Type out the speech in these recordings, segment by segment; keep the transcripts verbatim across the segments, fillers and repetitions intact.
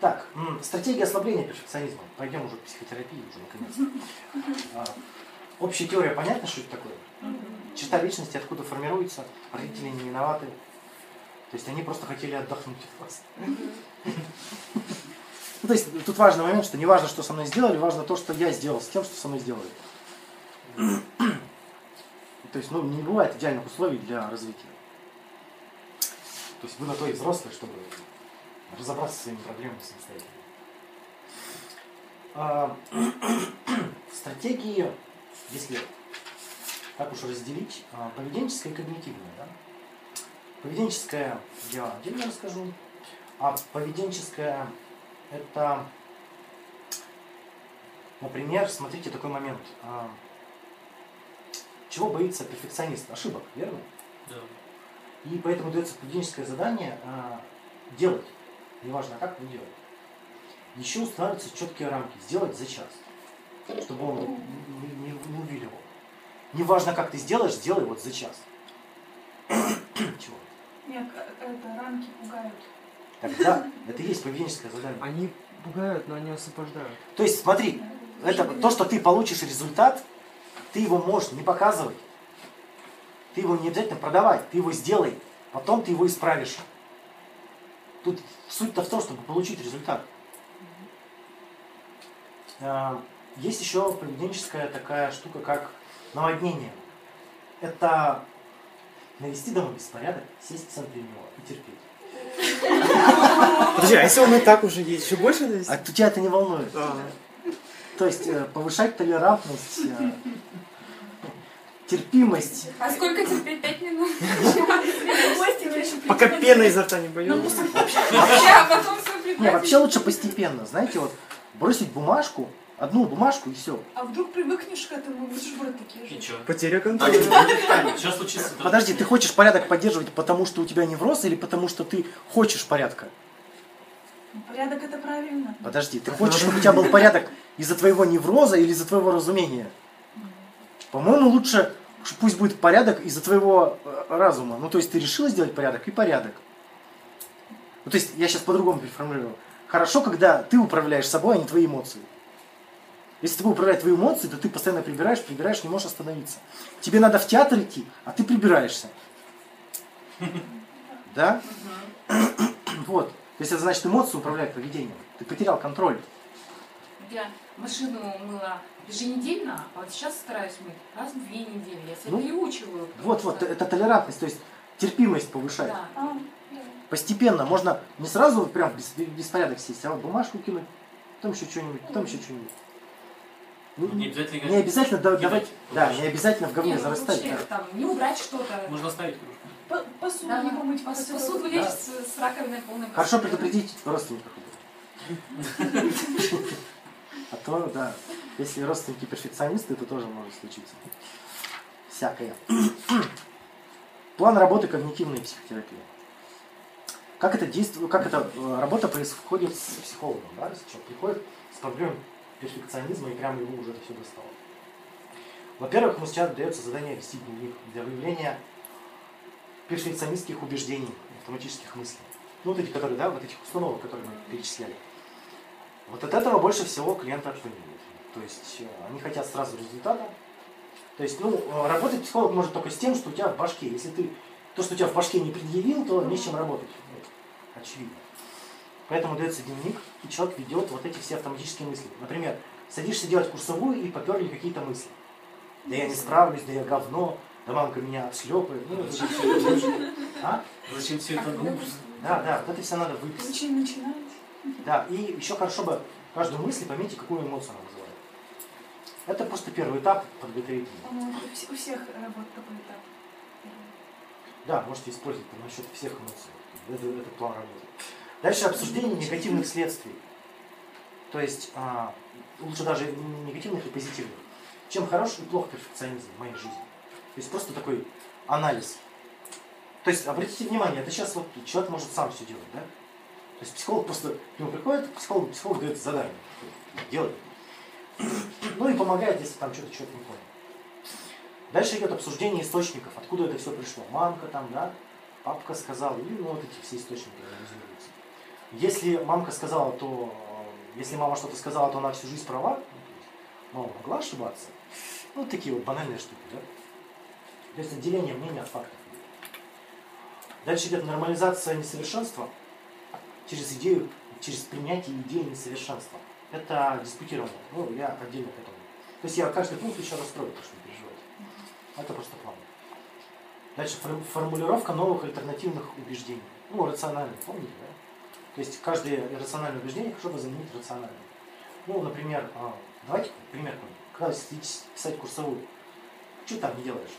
Так, стратегия ослабления перфекционизма. Пойдем уже к психотерапии, уже наконец. А, общая теория, понятно, что это такое? Черта личности откуда формируется, родители не виноваты. То есть они просто хотели отдохнуть от вас. То есть тут важный момент, что не важно, что со мной сделали, важно то, что я сделал с тем, что со мной сделали. То есть ну, не бывает идеальных условий для развития. То есть вы на то и взрослые, чтобы разобраться со своими проблемами самостоятельно. А, стратегии, если так уж разделить, поведенческая и когнитивная. Да? Поведенческая я отдельно расскажу, а поведенческая это, например, смотрите такой момент. Чего боится перфекционист? Ошибок, верно? Да. И поэтому дается поведенческое задание делать. Неважно, как, но делать. Еще становятся четкие рамки. Сделать за час. Чтобы он не, не, не увиливал. Неважно, как ты сделаешь, сделай вот за час. Чего? Нет, это рамки пугают. Тогда это и есть поведенческое задание. Они пугают, но они освобождают. То есть, смотри, это то, что ты получишь результат, ты его можешь не показывать. Ты его не обязательно продавать, ты его сделай, потом ты его исправишь. Тут суть-то в том, чтобы получить результат. Есть еще поведенческая такая штука, как наводнение. Это навести дома беспорядок, сесть в центре него и терпеть. Подожди, а если он и так уже есть, еще больше навести? А тебя это не волнует. То есть повышать толерантность, терпимость. А сколько терпеть? Пять минут? Пока пена изо рта не появилась. Вообще лучше постепенно, знаете, вот бросить бумажку, одну бумажку и все. А вдруг привыкнешь к этому, будешь брать такие же? И что? Потеря контроля. Подожди, ты хочешь порядок поддерживать, потому что у тебя невроз или потому что ты хочешь порядка? Порядок это правильно. Подожди, ты хочешь, чтобы у тебя был порядок из-за твоего невроза или из-за твоего разумения? По-моему, лучше пусть будет порядок из-за твоего разума. Ну, то есть ты решила сделать порядок и порядок. Ну, то есть я сейчас по-другому переформулировал. Хорошо, когда ты управляешь собой, а не твои эмоции. Если тобой управляют твои эмоции, то ты постоянно прибираешь, прибираешь, не можешь остановиться. Тебе надо в театр идти, а ты прибираешься. Да? Вот. То есть это значит, эмоции управляют поведением. Ты потерял контроль. Я машину мыла еженедельно, а вот сейчас стараюсь мыть раз в две недели. Я себя ну, переучиваю. Вот-вот, это толерантность, то есть терпимость повышает. Да. Постепенно. Можно не сразу прям в беспорядок сесть, а вот бумажку кинуть, потом еще что-нибудь, потом еще что-нибудь. Ну, не обязательно, не обязательно давать, кидать, да, не обязательно в говне не, зарастать. Лучше, да. Там, не убрать что-то. Можно оставить кружку. Посуду да, не помыть, посуду, посуду да. лечь с, с раковиной полной. Хорошо предупредить родственников. А то, да, если родственники перфекционисты, это тоже может случиться. Всякое. План работы когнитивной психотерапии. Как это действует, как эта работа происходит с психологом, да, если человек приходит с проблемой перфекционизма и прям его уже это все достало. Во-первых, ему сейчас дается задание вести дневник для выявления перфекционистских убеждений, автоматических мыслей. Ну вот эти, которые, да, вот этих установок, которые мы перечисляли. Вот от этого больше всего клиенты отвыгивают. То есть они хотят сразу результата. То есть, ну, работать психолог может только с тем, что у тебя в башке. Если ты то, что у тебя в башке не предъявил, то не с чем работать. Вот. Очевидно. Поэтому дается дневник, и человек ведет вот эти все автоматические мысли. Например, садишься делать курсовую и поперли какие-то мысли. Да я не справлюсь, да я говно, да мамка меня отшлепает. Ну, зачем все это нужно? А? Зачем все это нужно? Да, да, вот это все надо выписать. Зачем начинать? Да, и еще хорошо бы каждую мысль пометьте, какую эмоцию она вызывает. Это просто первый этап подготовительный. У всех работает такой этап. Да, можете использовать там, насчет всех эмоций. Это, это план работы. Дальше обсуждение негативных следствий. То есть, а, лучше даже не негативных и позитивных, чем хороший и плохой перфекционизм в моей жизни. То есть просто такой анализ. То есть, обратите внимание, это сейчас вот человек может сам все делать, да? То есть психолог просто к нему приходит, психолог, психолог дает задание. Делает. Ну и помогает, если там что-то человек не понял. Дальше идет обсуждение источников, откуда это все пришло. Мамка там, да, папка сказала, и ну вот эти все источники анализируются. Если мамка сказала, то... Если мама что-то сказала, то она всю жизнь права. Мама могла ошибаться. Ну, такие вот банальные штуки, да? То есть отделение мнения от фактов. Дальше идет нормализация несовершенства через идею, через принятие идеи несовершенства. Это диспутирование. Ну, я отдельно к этому. То есть я каждый пункт еще расстрою, потому что не переживать. Это просто плавно. Дальше формулировка новых альтернативных убеждений. Ну, рациональных, помните, да? То есть каждое рациональное убеждение хорошо бы заменить рациональным. Ну, например, давайте пример. Когда писать курсовую, что там не делаешь?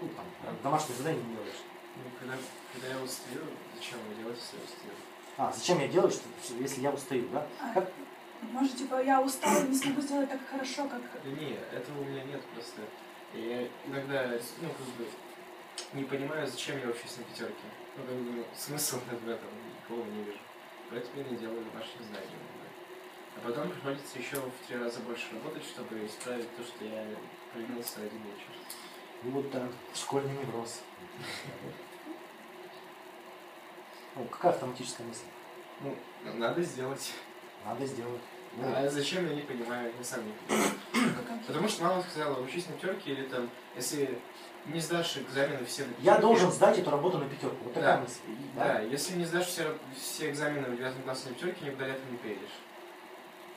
Ну, там, домашнее задание не делаешь. Ну, когда, когда я устаю, зачем я делаю, если я устаю? А, зачем я делаю, что, если я устаю, да? Как? Может, типа, я устал, не смогу сделать так хорошо, как... Да не, этого у меня нет просто. Я иногда, ну, как бы, не понимаю, зачем я учусь на пятерке. Ну, как бы, смысл в этом никого не вижу. Поэтому я не делаю домашние знания. А потом приходится еще в три раза больше работать, чтобы исправить то, что я поленился один вечер. Ну, вот так, школьный невроз. Ну, какая автоматическая мысль? Ну, надо сделать. Надо сделать. А зачем, я не понимаю, я сам не понимаю. Потому что мама сказала, учись на пятерке, или там, если не сдашь экзамены все на пятерке... Я должен сдать эту работу на пятерку, вот такая мысль. Да, если не сдашь все экзамены в девятом классе на пятерке, никуда летом не поедешь.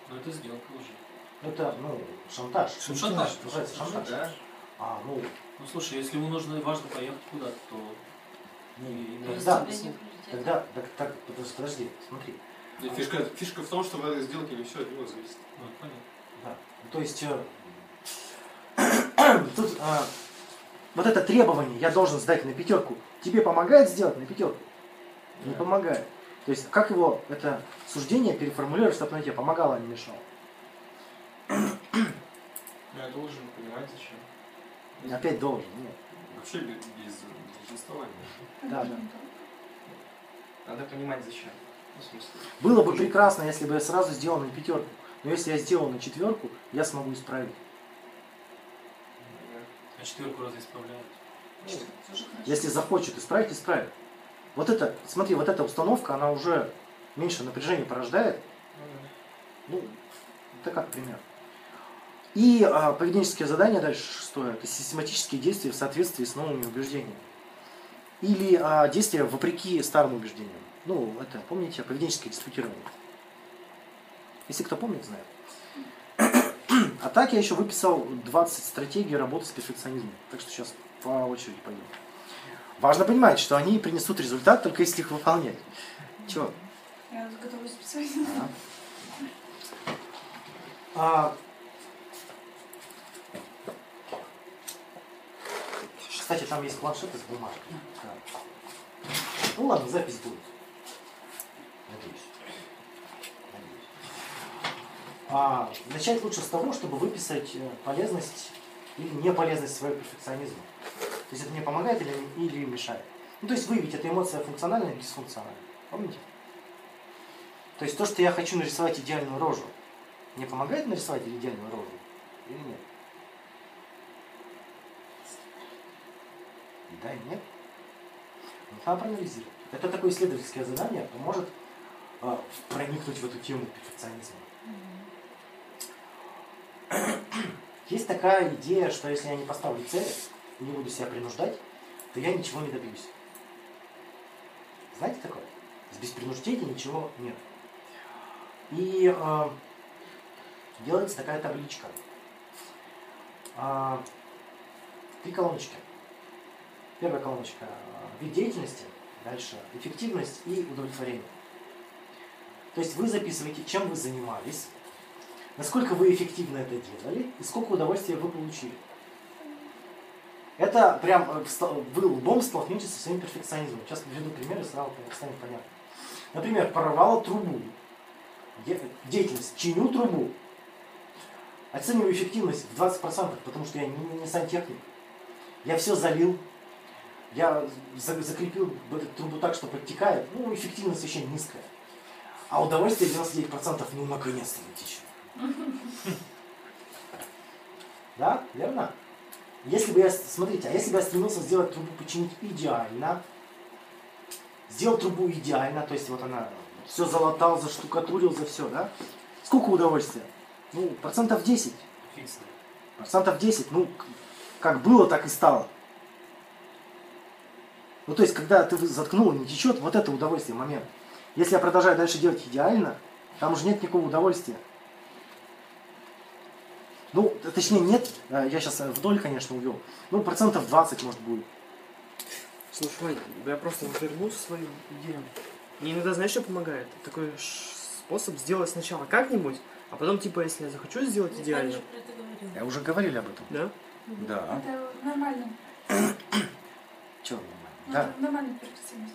Ну, это сделка уже. Это, ну, шантаж. Шантаж. Шантаж. А, ну... Ну, слушай, если ему нужно важно поехать куда-то, то... Ну, тогда, тогда, так, так, подожди, смотри. Фишка, фишка в том, что в этой сделке не все от него зависит. Ну, понятно. Да. То есть, э, тут э, вот это требование, я должен сдать на пятерку, тебе помогает сделать на пятерку? Да. Не помогает. То есть, как его, это суждение переформулировать, чтобы оно тебе помогало, а не мешало? Ну, я должен понимать, зачем. Опять должен, нет. Вообще без жестования. Да, да. Надо понимать, зачем. Было бы прекрасно, если бы я сразу сделал на пятерку. Но если я сделал на четверку, я смогу исправить. А четверку разве исправляют? Если захочет исправить, исправит. Вот это, смотри, вот эта установка, она уже меньше напряжения порождает. Ну, это как пример. И а, поведенческие задания, дальше шестое, это систематические действия в соответствии с новыми убеждениями. Или а, действия вопреки старым убеждениям. Ну, это, помните, поведенческие диспутирования. Если кто помнит, знает. А так я еще выписал двадцать стратегий работы с перфекционизмом. Так что сейчас по очереди пойдем. Важно понимать, что они принесут результат, только если их выполнять. Чего? Я готовлюсь писать. А. Кстати, там есть планшеты с бумажкой. Да. Ну ладно, запись будет. Надеюсь. Надеюсь. А, начать лучше с того, чтобы выписать полезность или неполезность своего перфекционизма. То есть это мне помогает или, или мешает. Ну то есть выявить, это эмоция функциональная или дисфункциональная. Помните? То есть то, что я хочу нарисовать идеальную рожу, мне помогает нарисовать идеальную рожу или нет? Да и нет. Надо проанализировать. Это такое исследовательское задание, поможет э, проникнуть в эту тему перфекционизма. Mm-hmm. Есть такая идея, что если я не поставлю цели, не буду себя принуждать, то я ничего не добьюсь. Знаете такое? Без принуждения ничего нет. И э, делается такая табличка. Э, три колоночки. Первая колоночка – вид деятельности, дальше – эффективность и удовлетворение. То есть вы записываете, чем вы занимались, насколько вы эффективно это делали и сколько удовольствия вы получили. Это прям вы лбом столкнетесь со своим перфекционизмом. Сейчас приведу пример и сразу станет понятно. Например, прорвало трубу. Деятельность – чиню трубу. Оцениваю эффективность в двадцать процентов, потому что я не сантехник. Я все залил. Я закрепил эту трубу так, что подтекает, ну, эффективность вообще низкая. А удовольствие девяносто девять процентов, ну, наконец-то вытечет. Да, верно? Если бы я, смотрите, а если бы я стремился сделать трубу починить идеально, сделал трубу идеально, то есть вот она все залатал, заштукатурил, за все, да? Сколько удовольствия? Ну, процентов десять. Процентов десять, ну, как было, так и стало. Ну, то есть, когда ты заткнул, не течет, вот это удовольствие, момент. Если я продолжаю дальше делать идеально, там уже нет никакого удовольствия. Ну, точнее, нет, я сейчас вдоль, конечно, увел. Ну, процентов двадцать, может, будет. Слушай, я просто вернусь своим идеям. Мне иногда, знаешь, что помогает? Такой способ сделать сначала как-нибудь, а потом, типа, если я захочу сделать идеально... Я уже говорили об этом. Да? Да. Это нормально. Чего нормально? Да. Нормально, перспективность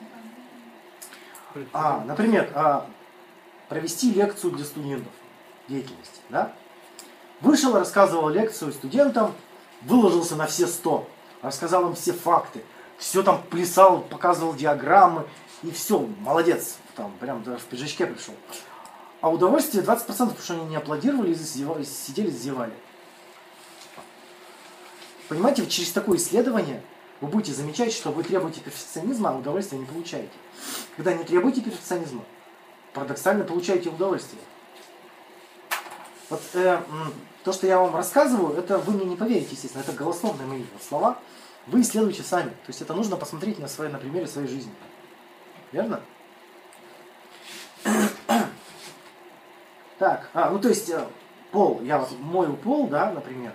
нормально. А, например, а, провести лекцию для студентов деятельности, да? Вышел, рассказывал лекцию студентам, выложился на все сто, рассказал им все факты, все там плясал, показывал диаграммы, и все, молодец, там прям даже в пиджачке пришел. А удовольствие двадцать процентов, потому что они не аплодировали, и сидели, зевали. Понимаете, через такое исследование вы будете замечать, что вы требуете перфекционизма, а удовольствия не получаете. Когда не требуете перфекционизма, парадоксально получаете удовольствие. Вот э, то, что я вам рассказываю, это вы мне не поверите, естественно, это голословные мои слова. Вы исследуете сами. То есть это нужно посмотреть на, свои, на примере своей жизни. Верно? Так, а, ну то есть э, пол, я вот мою пол, да, например,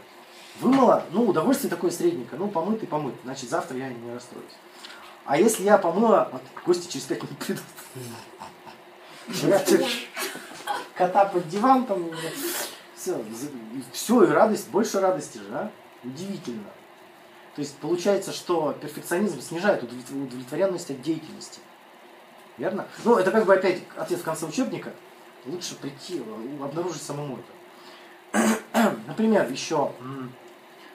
вымыла, ну удовольствие такое средненькое, ну помыт и помыт, значит завтра я не расстроюсь. А если я помыла, вот гости через пять минут придут. Я кота под диван там, все, все, и радость, больше радости же, а? Удивительно. То есть получается, что перфекционизм снижает удовлетворенность от деятельности. Верно? Ну, это как бы опять ответ в конце учебника. Лучше прийти, обнаружить самому это. Например, еще...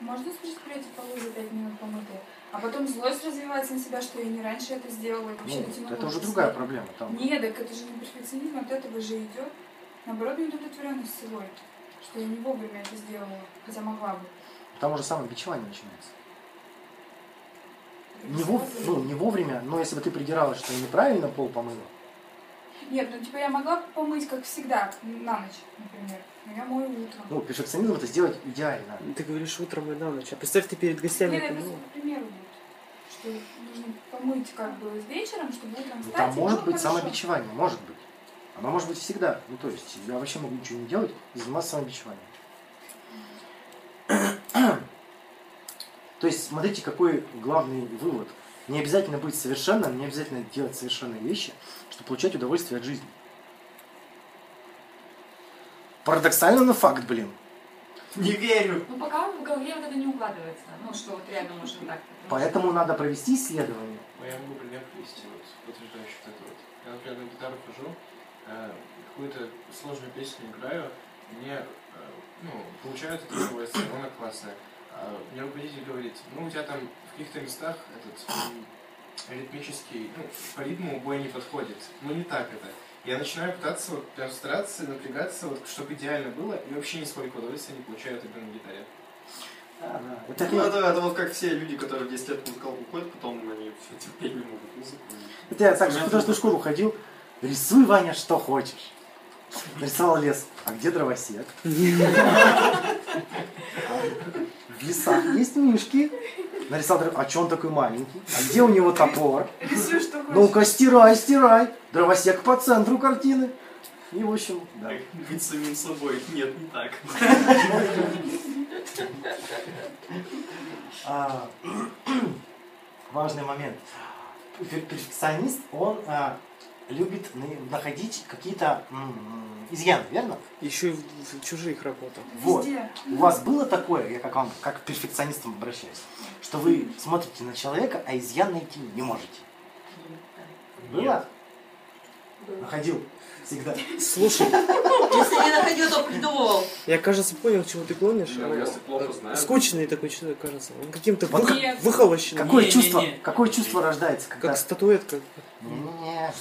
Можно спросить, прийти по луже пять минут помытые? А потом злость развивается на себя, что я не раньше это сделала. И вообще ну, это уже другая проблема. Там... Нет, так это же не перфекционизм, от этого же идет. Наоборот, неудовлетворенность всего это. Что я не вовремя это сделала, хотя могла бы. Там уже самобичевание начинается. Не, вов... ну, не вовремя, но если бы ты придиралась, что я неправильно пол помыла. Нет, ну типа я могла помыть, как всегда, на ночь, например. Но я мою утром. Ну, перфекционизм это сделать идеально. Ты говоришь утром и на ночь. А представь, ты перед гостями нет, помыла. Нет, это пример будет, что нужно помыть как бы вечером, чтобы утром встать. Там может быть хорошо. Самобичевание, может быть. Оно может быть всегда. Ну то есть я вообще могу ничего не делать из массы самобичевания. То есть, смотрите, какой главный вывод. Не обязательно быть совершенным, не обязательно делать совершенные вещи, чтобы получать удовольствие от жизни. Парадоксально, но факт, блин. Не верю. Ну, пока в голове вот это не укладывается. Ну, что вот реально можно так. Поэтому надо провести исследование. Ну, я могу пример привести, вот, подтверждающий вот это вот. Я, например, на гитару хожу, э, какую-то сложную песню играю, мне, э, ну, получают это удовольствие, она классная. Мне руководитель говорит, ну у тебя там в каких-то местах этот ритмический, ну, по ритму бой не подходит. Ну не так это. Я начинаю пытаться вот прям стараться, напрягаться, вот, чтобы идеально было, и вообще нисколько удовольствия не получаю от игры на гитаре. А, да. Это, ну, это, это вот как все люди, которые в десять лет в музыкалку ходят, потом они все терпеть не могут музыку. Это я так же в художественную школу ходил. Рисуй, Ваня, что хочешь. Рисовал лес. А где дровосек? В лесах есть мишки. Нарисовал дровосек. А что он такой маленький? А где у него топор? Ну-ка, стирай, стирай. Дровосек по центру картины. И в общем, да. Быть самим собой. Нет, не так. Важный момент. Перфекционист, он любит находить какие-то изъяны, верно? Еще и в, в чужих работах. Вот. Везде. У вас было такое, я как вам, как к перфекционистам обращаюсь, что вы смотрите на человека, а изъян найти не можете? Было? Находил. Всегда. Слушай. Если не находил, то придумывал. Я, кажется, понял, чего ты клонишь. Скучный такой человек, кажется. Он каким-то выхолощенным. Какое чувство рождается? Как статуэтка.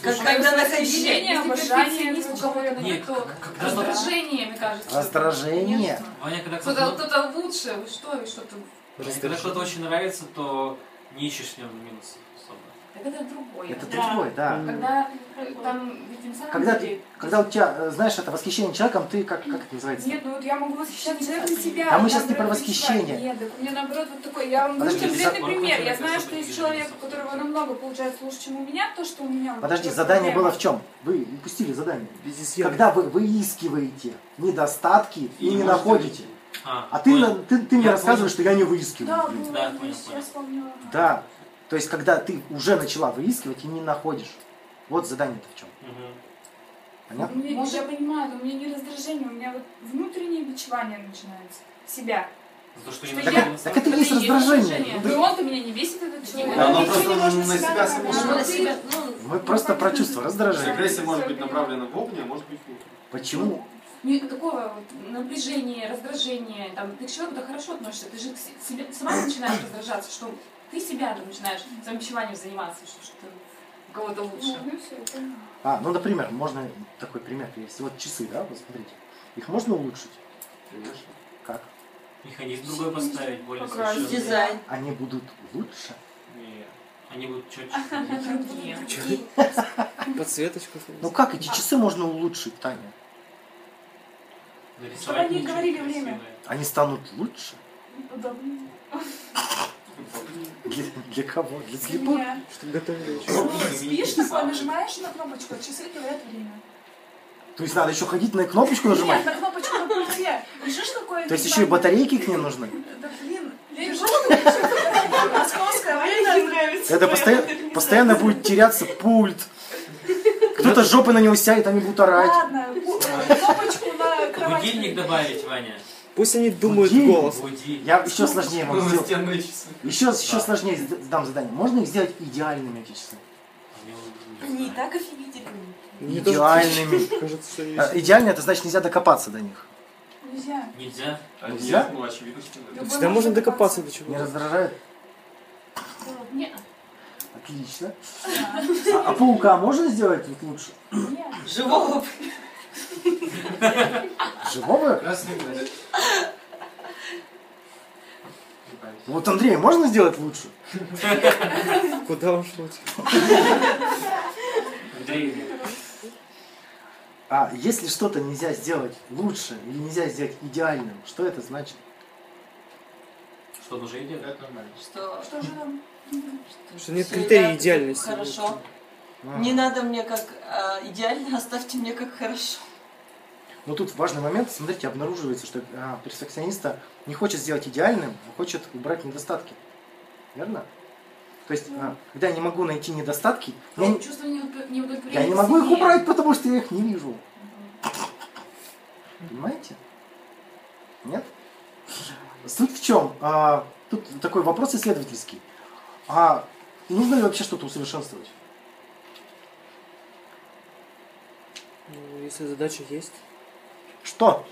Когда насыщение, обожание, у кого-то не то. Раздражение, мне кажется. Раздражение. Кто-то лучше, вы что, вы что-то... Когда что-то очень нравится, то не ищешь в нем минусы. Так это другое. Это да. другое, да. Когда там, видим, сам когда, ты, когда у тебя, знаешь, это восхищение человеком, ты как, как это называется? Нет, ну вот я могу восхищаться человеком себя. А мы сейчас не про восхищение. Нет, так у меня наоборот вот такой. Я вам нужен конкретный пример. Я знаю, что есть человек, у которого намного получается лучше, чем у меня, то, что у меня. Подожди, задание было в чем? Вы упустили задание. Когда вы выискиваете недостатки и не находите. А, а ты, ты, ты мне рассказываешь, что я не выискиваю. Да, ну, да, я сейчас вспомнила. Да, то есть когда ты уже начала выискивать и не находишь. Вот задание-то в чем. Угу. Понятно? Мне, Может, я понимаю, у меня не раздражение, у меня вот внутреннее бичевание начинается. Себя. За то, что что так, я, так, так это и есть раздражение. Да и он-то меня не весит, этот человек. Да, но просто не на себя смотрит. Мы просто про чувство раздражения. Агрессия может быть направлена вовне, а может быть внутрь. Почему? Не такого вот напряжения, раздражения, там, ты к человеку-то хорошо относишься, ты же к себе, сама начинаешь раздражаться, что ты себя начинаешь самобичеванием заниматься, что, что у кого-то лучше. А, ну, например, можно такой пример привести. Вот часы, да, вот смотрите, их можно улучшить? Конечно. Как? Механизм другой поставить, более совершенный. Дизайн. Они будут лучше? Нет. Они будут четче. Подсветочку. Ну, как эти часы можно улучшить, Таня? Чтобы они говорили время. Они станут лучше? Удобнее. Для, для кого? Для слепых? Чтобы готовили. Спишь, такой нажимаешь на кнопочку, часы говорят время. То есть надо еще ходить на кнопочку нажимать? Нет, на кнопочку на пульте. Решишь такое? То есть еще и батарейки к ним нужны? Да блин, я решила, что московская, мне не нравится. Это постоянно будет теряться пульт. Кто-то жопы на него сядет, они будут орать. Ладно, кнопочку на кровать. Будильник добавить, Ваня. Пусть они думают голос. Я еще сложнее могу сделать. Еще сложнее дам задание. Можно их сделать идеальными, эти часы? Они и так офигительные. Идеальными. Идеальные, это значит нельзя докопаться до них. Нельзя. Нельзя? Нельзя? Всегда можно докопаться до чего-то. Не раздражает? Нет. Отлично. А, а паука можно сделать лучше? Нет. Живого. Живого? Вот Андрея можно сделать лучше? Куда ушло? А если что-то нельзя сделать лучше или нельзя сделать идеальным, что это значит? Что уже идеально? Что же нам? Что нет критерия идеальности. Хорошо. А. Не надо мне как э, идеально, оставьте мне как хорошо. Но тут важный момент, смотрите, обнаруживается, что а, перфекциониста не хочет сделать идеальным, а хочет убрать недостатки. Верно? То есть, а, когда я не могу найти недостатки, я, ну, не, не я не могу их убрать, потому что я их не вижу. Угу. Понимаете? Нет? Суть в чем? А, тут такой вопрос исследовательский. А нужно ли вообще что-то усовершенствовать? Ну, если задача есть. Что?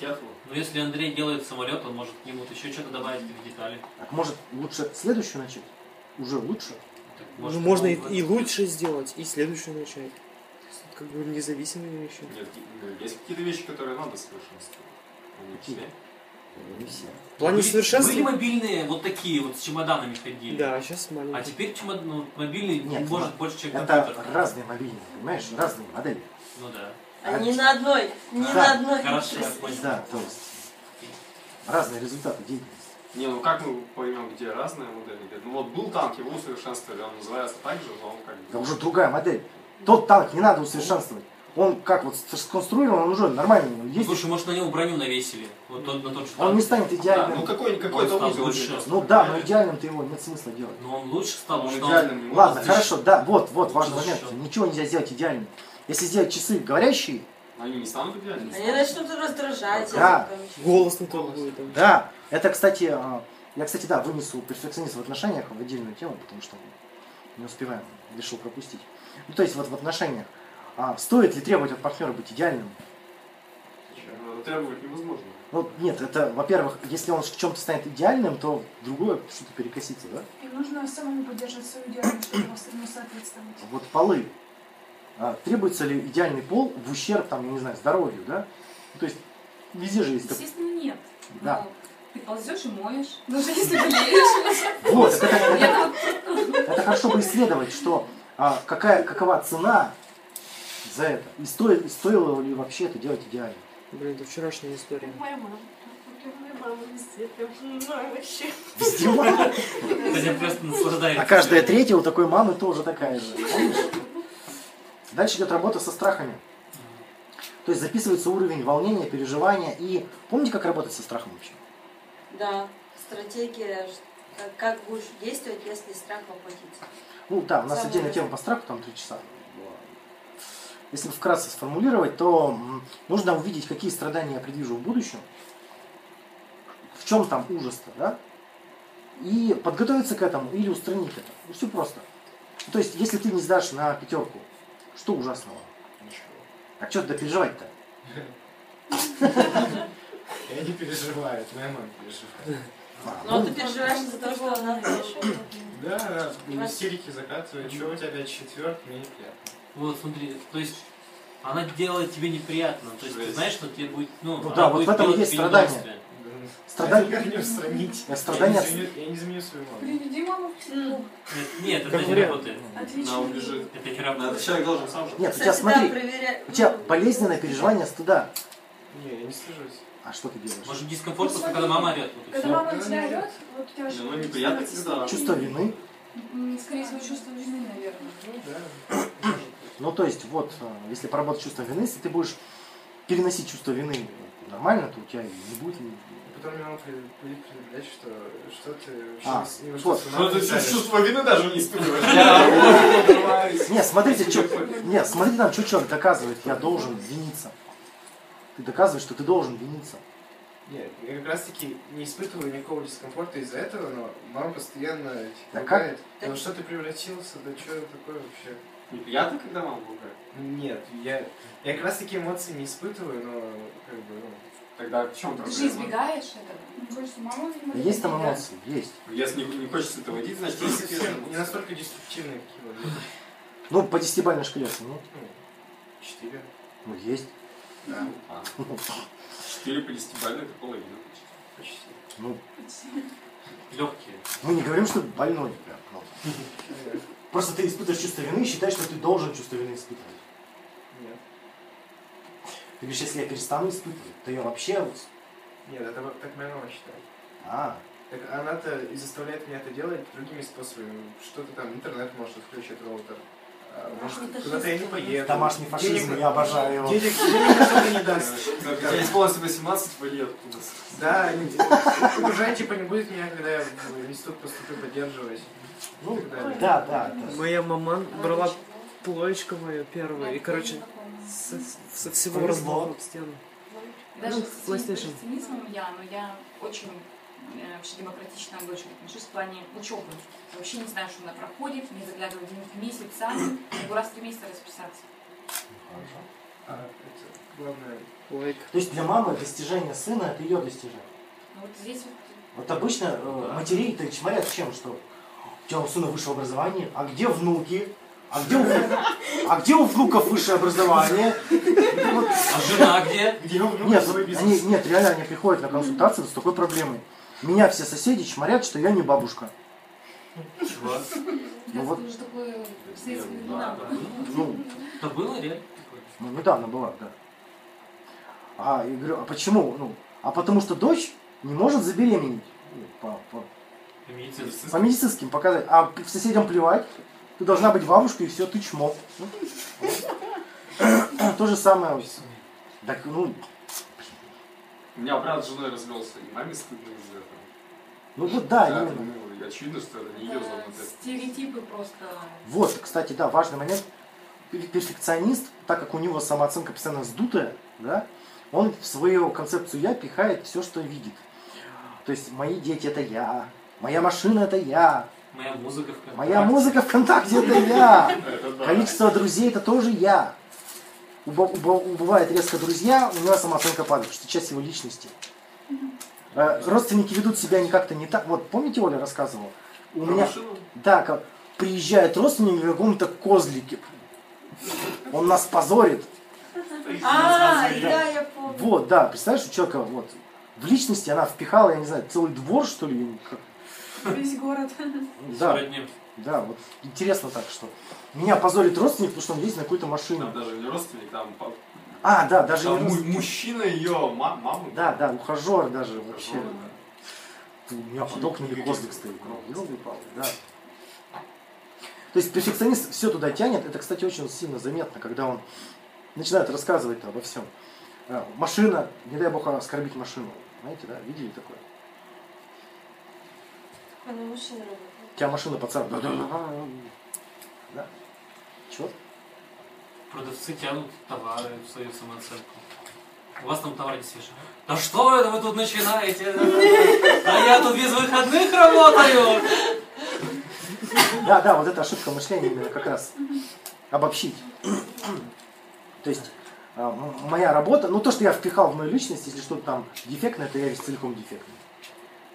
Ну, если Андрей делает самолет, он может к нему еще что-то добавить в детали. Так может лучше следующую начать? Уже лучше? Так, может, ну, можно и, и лучше сделать, и следующую начать. Как бы независимые вещи. Нет, есть какие-то вещи, которые надо совершенствовать. Какие? В плане совершенства... Были мобильные вот такие вот с чемоданами ходили. Да, сейчас маленькие. А теперь чемод... ну, мобильный Нет, не может больше, чем компьютер. Это разные мобильные, понимаешь? Разные модели. Ну да. А не на одной. Не да. на одной. Хорошо, я понял. Да, то есть разные результаты деятельности. Не, ну как мы поймем, где разные модели? Ну вот был танк, его усовершенствовали, он называется так же, но он как бы... Да уже другая модель. Тот танк не надо усовершенствовать. Он как вот сконструирован, он уже нормальный. Есть. Слушай, может на него броню навесили? Вот тот, на тот, что он не станет идеальным. Да, ну какой-то он лучше. Ну да, но идеальным-то его нет смысла делать. Но он лучше стал, он идеальным. Ладно, хорошо, да, вот, вот важный момент. Ничего нельзя сделать идеальным. Если сделать часы говорящие... Они не станут идеальными. Они начнут раздражать. Да. Голос не тот будет. Да. Это, кстати, я, кстати, да, вынесу перфекционизм в отношениях в отдельную тему, потому что не успеваем, решил пропустить. Ну то есть вот в отношениях. А стоит ли требовать от партнера быть идеальным? Требовать невозможно. Ну, нет, это, во-первых, если он в чем-то станет идеальным, то другое что-то перекосится, да? И нужно самому поддерживать свою идеальность, чтобы его соответствовать. Вот полы. А, требуется ли идеальный пол в ущерб, там, я не знаю, здоровью, да? Ну, то есть везде же есть... Естественно, нет. Да. И ползешь и моешь. Даже если болеешь. Вот, это, это, это, это хорошо бы исследовать, что а, какая, какова цена за это. И стоило, и стоило ли вообще это делать идеально. Блин, это вчерашняя история. Моя мама. Везде мама. Везде просто наслаждается. А каждая третья у такой мамы тоже такая же. Дальше идет работа со страхами. То есть записывается уровень волнения, переживания. И помните, как работать со страхом вообще? Да, стратегия, как будешь действовать, если страх воплотится. Ну да, у нас Самый отдельная тема по страху, там три часа. Если вкратце сформулировать, то нужно увидеть, какие страдания я предвижу в будущем, в чем там ужас-то, да? И подготовиться к этому или устранить это. Ну, все просто. То есть, если ты не сдашь на пятерку, что ужасного? А что ты переживать-то? Я не переживаю, это моя мама переживает. Ну ты переживаешь из-за того, что она переживает. Да, истерики закатывают. Чего у тебя опять четверг, мне неприятно. Вот, смотри, то есть она делает тебе неприятно. То есть ты знаешь, что тебе будет... Ну да, вот в этом есть страдание. Страдание. Как ее устранить? Я не изменю свою маму. Приведи маму в психолог. Нет, это не работает. Она убежит. Это не работает. Человек должен сам же. Нет, у тебя, смотри, у тебя болезненное переживание стыда. Не, я не стыжусь. А что ты делаешь? Может, дискомфорт, просто когда мама орет. Когда мама на тебя орет, вот у тебя же... Ну, неприятно всегда. Чувство вины. Скорее всего, чувство вины, наверное. Ну, то есть, вот, если поработать чувство вины, если ты будешь переносить чувство вины нормально, то у тебя не будет... Потом мне мама будет предъявлять, что, что ты а, не вот. Ну, ты чувство вины даже не испытываешь. Нет, смотрите, что человек доказывает, я должен виниться. Ты доказываешь, что ты должен виниться. Нет, я как раз таки не испытываю никакого дискомфорта из-за этого, но мама постоянно ругает. Ну что ты превратился, да что такое вообще? Неприятно, когда мама ругает? Нет, я как раз таки эмоции не испытываю, но как бы... Тогда в чем проблема? Ты же избегаешь этого. Мама, есть там эмоции, есть. Если не, не хочется это водить, значит, не настолько деструктивные какие-то. Ну, по десятибалльной шкале оценил. Четыре. Ну, есть. Да. Четыре по десятибалльной это половина. Почти. Ну. Легкие. Мы не говорим, что больной прям. Просто ты испытываешь чувство вины и считаешь, что ты должен чувство вины испытывать. Нет. Ты говоришь, если я перестану испытывать, то я вообще... Нет, это так моя мама считает. А. Так она-то и заставляет меня это делать другими способами. Что-то там, интернет может включить, роутер. Может, куда-то я не поеду. Домашний фашизм, я обожаю его. Денег что-то не даст. Я исполнился восемнадцать, поеду туда. Да, уже типа не будет меня, когда я в институт поступлю, поддерживать. Ну, да, да. Моя мама брала плоечко мою первую и, короче... Со, со всего разного об стену. Даже ну, с перфекционизмом я, но я очень э, вообще демократично очень отношусь в плане учебы. Я вообще не знаю, что она проходит, не заглядываю в месяц, сам могу раз в три месяца расписаться. Хорошо. А, это главное. Лайк. То есть для мамы достижение сына это ее достижение. Ну, вот здесь вот. Вот обычно э, матери-то чморят чем, что у тебя у сына высшее образование, а где внуки? А где, у, а где у внуков высшее образование? А жена где? Где у внуков свой бизнес? Нет, реально они приходят на консультацию с такой проблемой. Меня все соседи чморят, что я не бабушка. Чего? Ну вот. Это было реально? Ну недавно была, да. А я говорю, а почему? Ну, а потому что дочь не может забеременеть. По, по, по медицинским показать. А соседям плевать. Ты должна быть бабушкой, и все, ты чмо. То же самое. Так, ну... У меня брат с женой развелся, и маме стыдно из-за этого. Ну вот да, да именно. Ну, очевидно, что это не ее зона. Стереотипы просто... Вот, кстати, да, важный момент. Перфекционист, так как у него самооценка постоянно сдутая, да, он в свою концепцию «я» пихает все, что видит. То есть, мои дети – это я, моя машина – это я. Моя музыка ВКонтакте. Моя музыка ВКонтакте это я. Количество друзей это тоже я. Убывает резко друзья, у него самооценка падает, что часть его личности. Родственники ведут себя не как-то не так. Вот помните, Оля рассказывала? У меня да, приезжает родственник в каком-то козлике. Он нас позорит. А, да, я помню. Вот, да, представляешь, у человека вот в личности она впихала, я не знаю, целый двор, что ли? Весь город. Да, да, вот интересно так, что меня позорит родственник, потому что он ездит на какую-то машину. Там даже не родственник, там... А, да, даже там не родственник. Мужчина ее, мам, мама. Да, да, ухажер даже ухажер, вообще. Да. У меня под окнами козлик стоит. Да. То есть перфекционист все туда тянет. Это, кстати, очень сильно заметно, когда он начинает рассказывать обо всем. Машина, не дай бог оскорбить машину. Знаете, да? Видели такое? Она машина работает. У тебя машина, пацан. Да, да, да. Да. Чего? Продавцы тянут товары в свою самооценку. У вас там товар не свежий. Да что это вы тут начинаете? А я тут без выходных работаю. Да, да, вот эта ошибка мышления именно как раз обобщить. То есть моя работа, ну то, что я впихал в мою личность, если что-то там дефектное, то я весь целиком дефектный.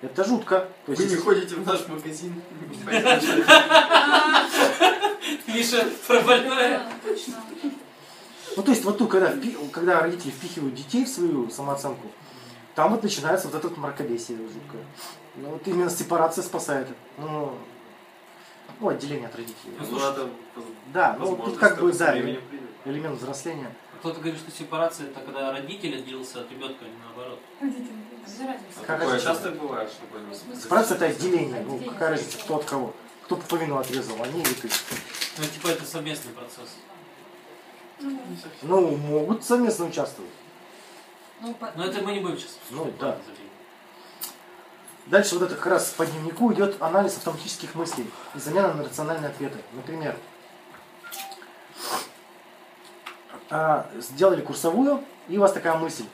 Это жутко. То есть, Вы не если... ходите в наш магазин. Миша пробольная. Ну то есть вот тут, когда родители впихивают детей в свою самооценку, там вот начинается вот этот мракобесие жуткое. Ну вот именно сепарация спасает. Ну, отделение от родителей. Да, ну тут как бы за элемент взросления. Кто-то говорит, что сепарация это когда родитель отделился от ребенка, а не наоборот. Какое часто бывает, что сепарация это отделение. Ну, какая разница, кто от кого? Кто пуповину отрезал, они или ты? Ну, типа это совместный процесс. Ну, могут совместно участвовать. Но это мы не будем сейчас. Ну, да. Дальше вот это как раз по дневнику идет анализ автоматических мыслей и замена на рациональные ответы. Например, сделали курсовую, и у вас такая мысль.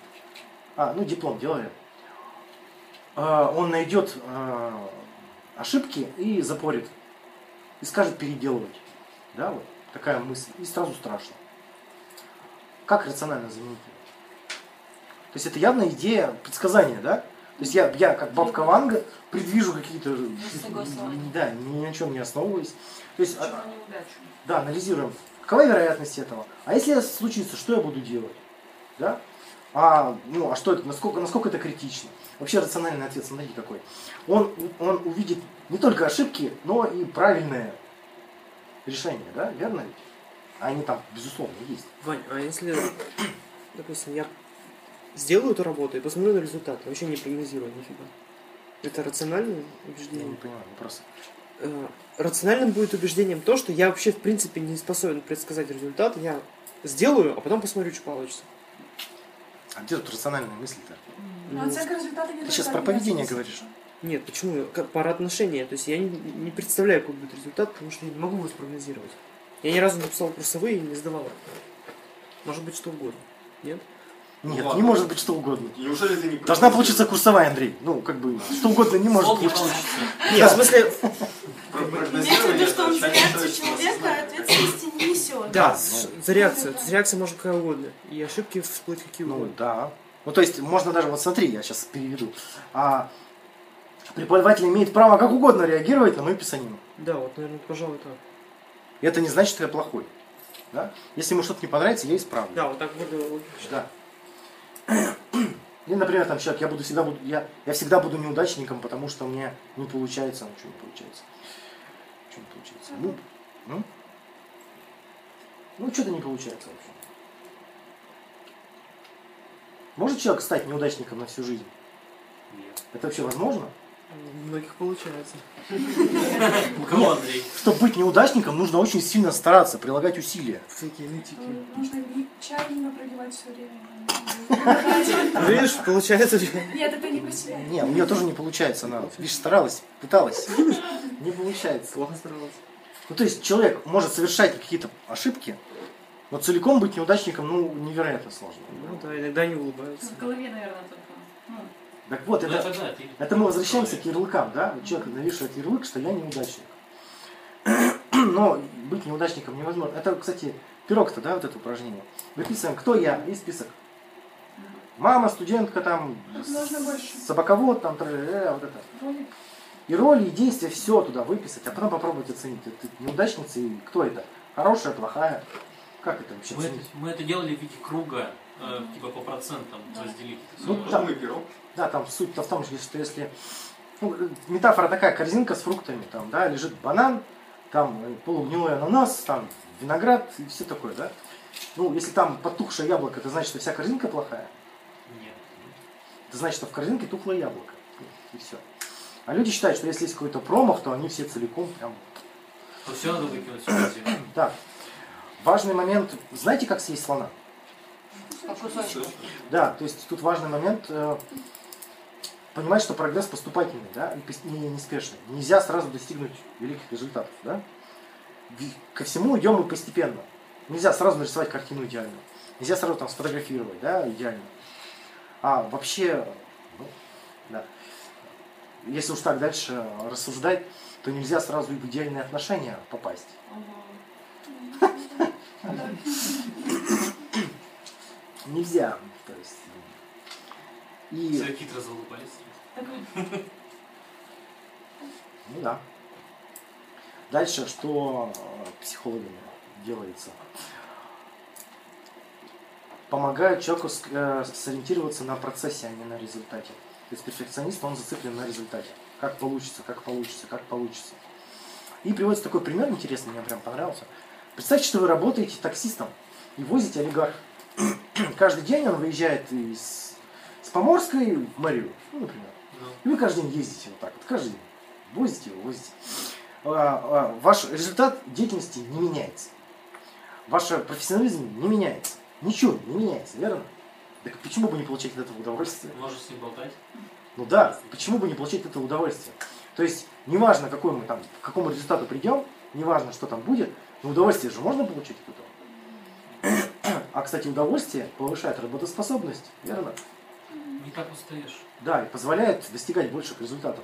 А, ну диплом делали. Он найдет ошибки и запорит. И скажет переделывать. Да, вот такая мысль. И сразу страшно. Как рационально заменить? То есть это явная идея предсказания, да? То есть я, я как бабка Ванга, предвижу какие-то... Да, ни на чем не основываясь. То есть, а, да, анализируем. Какова вероятность этого? А если это случится, что я буду делать? Да? А, ну, а что это? Насколько, насколько это критично? Вообще рациональный ответ, смотрите какой. Он, он увидит не только ошибки, но и правильное решение, да? Верно ведь? Они там, безусловно, есть. Вань, а если, допустим, я... сделаю эту работу и посмотрю на результат. Вообще не прогнозирую нифига. Это рациональное убеждение? Я не понимаю, вопрос. Рациональным будет убеждением то, что я вообще в принципе не способен предсказать результат. Я сделаю, а потом посмотрю, что получится. А где тут рациональные мысли-то? Ну, оценка результата не... Ты сейчас про поведение говоришь? Нет, почему? Пара отношения. То есть я не представляю, какой будет результат, потому что я не могу его спрогнозировать. Я ни разу не писал курсовые и не сдавал. Может быть, что угодно. Нет? Нет, ну, не может быть что угодно. Неужели ты не... Должна получиться курсовая, Андрей. Ну, как бы, что угодно не может получиться. Нет, в смысле... Имеется в виду, что он за реакцию человека ответственности не несет. Да, за реакцию. Реакция может какая угодно. И ошибки всплыть какие угодно. Ну, да. Ну, то есть, можно даже... Вот смотри, я сейчас переведу. Преподаватель имеет право как угодно реагировать на мою писанину. Да, вот, наверное, пожалуй, так. Это не значит, что я плохой. Если ему что-то не понравится, я исправлю. Да, вот так выглядит. Да. Или, например, там человек, я буду всегда буду, я, я всегда буду неудачником, потому что у меня не получается, ну, что не получается. Что не получается? Ну, ну, ну что-то не получается вообще. Может человек стать неудачником на всю жизнь? Нет. Это вообще возможно? У многих получается. Чтобы быть неудачником, нужно очень сильно стараться, прилагать усилия. Всякие нытики. Нужно чай не проливать все время. Видишь, получается. Нет, это не потерял. Нет, у нее тоже не получается. Она, видишь, старалась, пыталась. Не получается. Плохо старалась. Ну то есть человек может совершать какие-то ошибки, но целиком быть неудачником, ну, невероятно сложно. Ну да, иногда не улыбаются. В голове, наверное, только. Так вот, это, это, да, это мы возвращаемся к ярлыкам, да? Человек навешивает ярлык, что я неудачник. Но быть неудачником невозможно. Это, кстати, пирог-то, да, вот это упражнение. Выписываем, кто я, и список. Мама, студентка, там, собаковод, там, вот это. И роли, и действия, все туда выписать, а потом попробовать оценить. Ты неудачница, и кто это? Хорошая, плохая? Как это вообще? Мы это, мы это делали в виде круга, э, типа по процентам, да, разделить. Ну, там, да, там суть-то в том, что если... Ну, метафора такая, корзинка с фруктами, там, да, лежит банан, там полугнилой ананас, там виноград и все такое, да? Ну, если там потухшее яблоко, это значит, что вся корзинка плохая? Нет. Это значит, что в корзинке тухлое яблоко. И все. А люди считают, что если есть какой-то промах, то они все целиком прям... То все надо выкинуть. Да. Важный момент. Знаете, как съесть слона? По кусочку. Да, то есть тут важный момент. Э, понимать, что прогресс поступательный, да, и неспешный. Нельзя сразу достигнуть великих результатов, да? Ко всему идем мы постепенно. Нельзя сразу нарисовать картину идеально. Нельзя сразу там сфотографировать, да, идеально. А вообще, ну, да, если уж так дальше рассуждать, то нельзя сразу и в идеальные отношения попасть. Нельзя, то есть. И... Все хитро залупались. Ну да. Дальше, что психологами делается? Помогает человеку сориентироваться на процессе, а не на результате. То есть перфекционист, он зациклен на результате. Как получится, как получится, как получится. И приводится такой пример интересный, мне прям понравился. Представьте, что вы работаете таксистом и возите олигарха. Каждый день он выезжает из с Поморской в мэрию, ну, например. И вы каждый день ездите вот так вот, каждый день. Возите его, возите. А, а, ваш результат деятельности не меняется. Ваш профессионализм не меняется. Ничего не меняется, верно? Так почему бы не получать от этого удовольствие? Можешь с ним болтать. Ну да, почему бы не получать от этого удовольствие? То есть, неважно, какой мы там, к какому результату придем, неважно, что там будет, но удовольствие же можно получить от этого. А, кстати, удовольствие повышает работоспособность, верно? Не так устаешь. Да, и позволяет достигать больших результатов.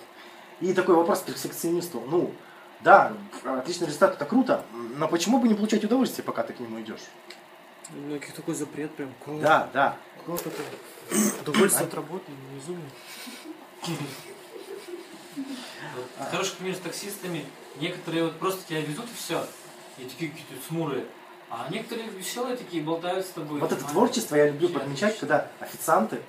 И такой вопрос к перфекционисту. Ну, да, отличный результат, это круто, но почему бы не получать удовольствие, пока ты к нему идешь? У многих такой запрет прям. Кого? Да, да. Кого такое? Удовольствие от работы, безумно. Хороший пример с таксистами. Некоторые вот просто тебя везут и все. И такие какие-то смурые. А некоторые веселые такие, болтают с тобой. Вот это творчество я люблю подмечать, когда официанты...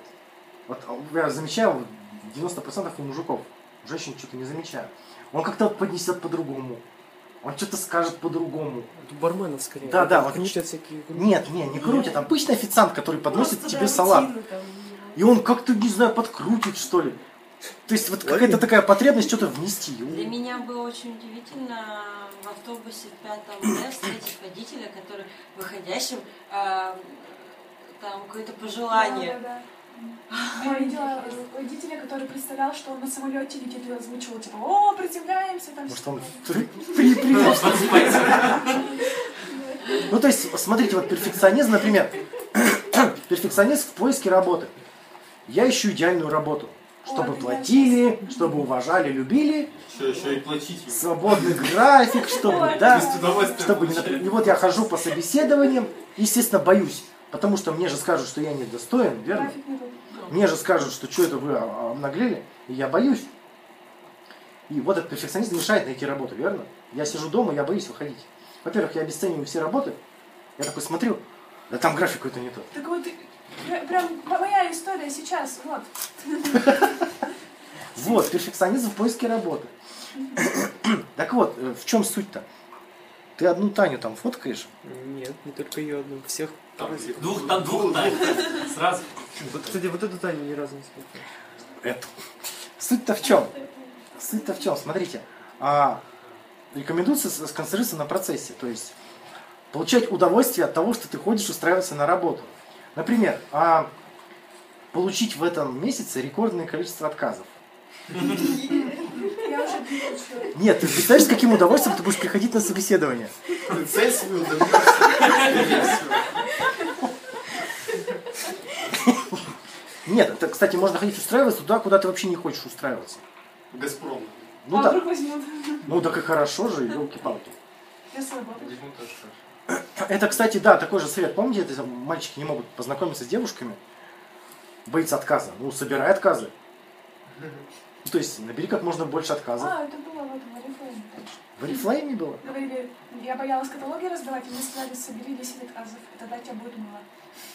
Вот я замечаю, девяносто процентов у мужиков. Женщин что-то не замечаю. Он как-то поднесет по-другому. Он что-то скажет по-другому. Это барменов скорее. Да, да. Вот... Крутят всякие... Нет, не, не крутят. Обычный официант, который подносит тебе рутину, салат. Там... И он как-то, не знаю, подкрутит, что ли. То есть вот какая-то такая потребность что-то внести. Для меня было очень удивительно в автобусе пятом Д встретить водителя, который выходящим, э, там какое-то пожелание. Да, да, да. Я видела водителя, который представлял, что он на самолете летит, и озвучивал, типа, о, притягиваемся, там. Может, он при... Ну, то есть, смотрите, вот перфекционизм, например, перфекционист в поиске работы. Я ищу идеальную работу, чтобы платили, чтобы уважали, любили. Еще и платить. Свободный график, чтобы, да, чтобы не... И вот я хожу по собеседованиям, естественно, боюсь. Потому что мне же скажут, что я недостоин, верно? Мне же скажут, что что это вы обнаглели, и я боюсь. И вот этот перфекционизм мешает найти работу, верно? Я сижу дома, я боюсь выходить. Во-первых, я обесцениваю все работы. Я такой смотрю, да там график какой-то не тот. Так вот, прям моя история сейчас, вот. Вот, перфекционизм в поиске работы. Так вот, в чем суть-то? Ты одну Таню там фоткаешь? Нет, не только ее одну, всех. Там двух, там двух Тань. Сразу. Вот, кстати, вот эту Таню ни разу не смотрел. Эту. Суть-то в чем? Суть-то в чем? Смотрите. А, рекомендуется сконцентрироваться на процессе. То есть получать удовольствие от того, что ты ходишь устраиваться на работу. Например, а, получить в этом месяце рекордное количество отказов. Нет, ты представляешь, с каким удовольствием ты будешь приходить на собеседование? Цель свою добьешься. Нет, это, кстати, можно ходить устраиваться туда, куда ты вообще не хочешь устраиваться. В Газпром. Ну да. Ну так и хорошо же, елки-палки. Это, кстати, да, такой же совет. Помните, это мальчики не могут познакомиться с девушками, боится отказа. Ну, собирай отказы. То есть набери как можно больше отказов. А, это было в этом, в Орифлэйме. В Орифлэйме было? Говорили, я боялась каталоги раздавать, и мне сказали, собери десять отказов, и тогда тебя будет мало.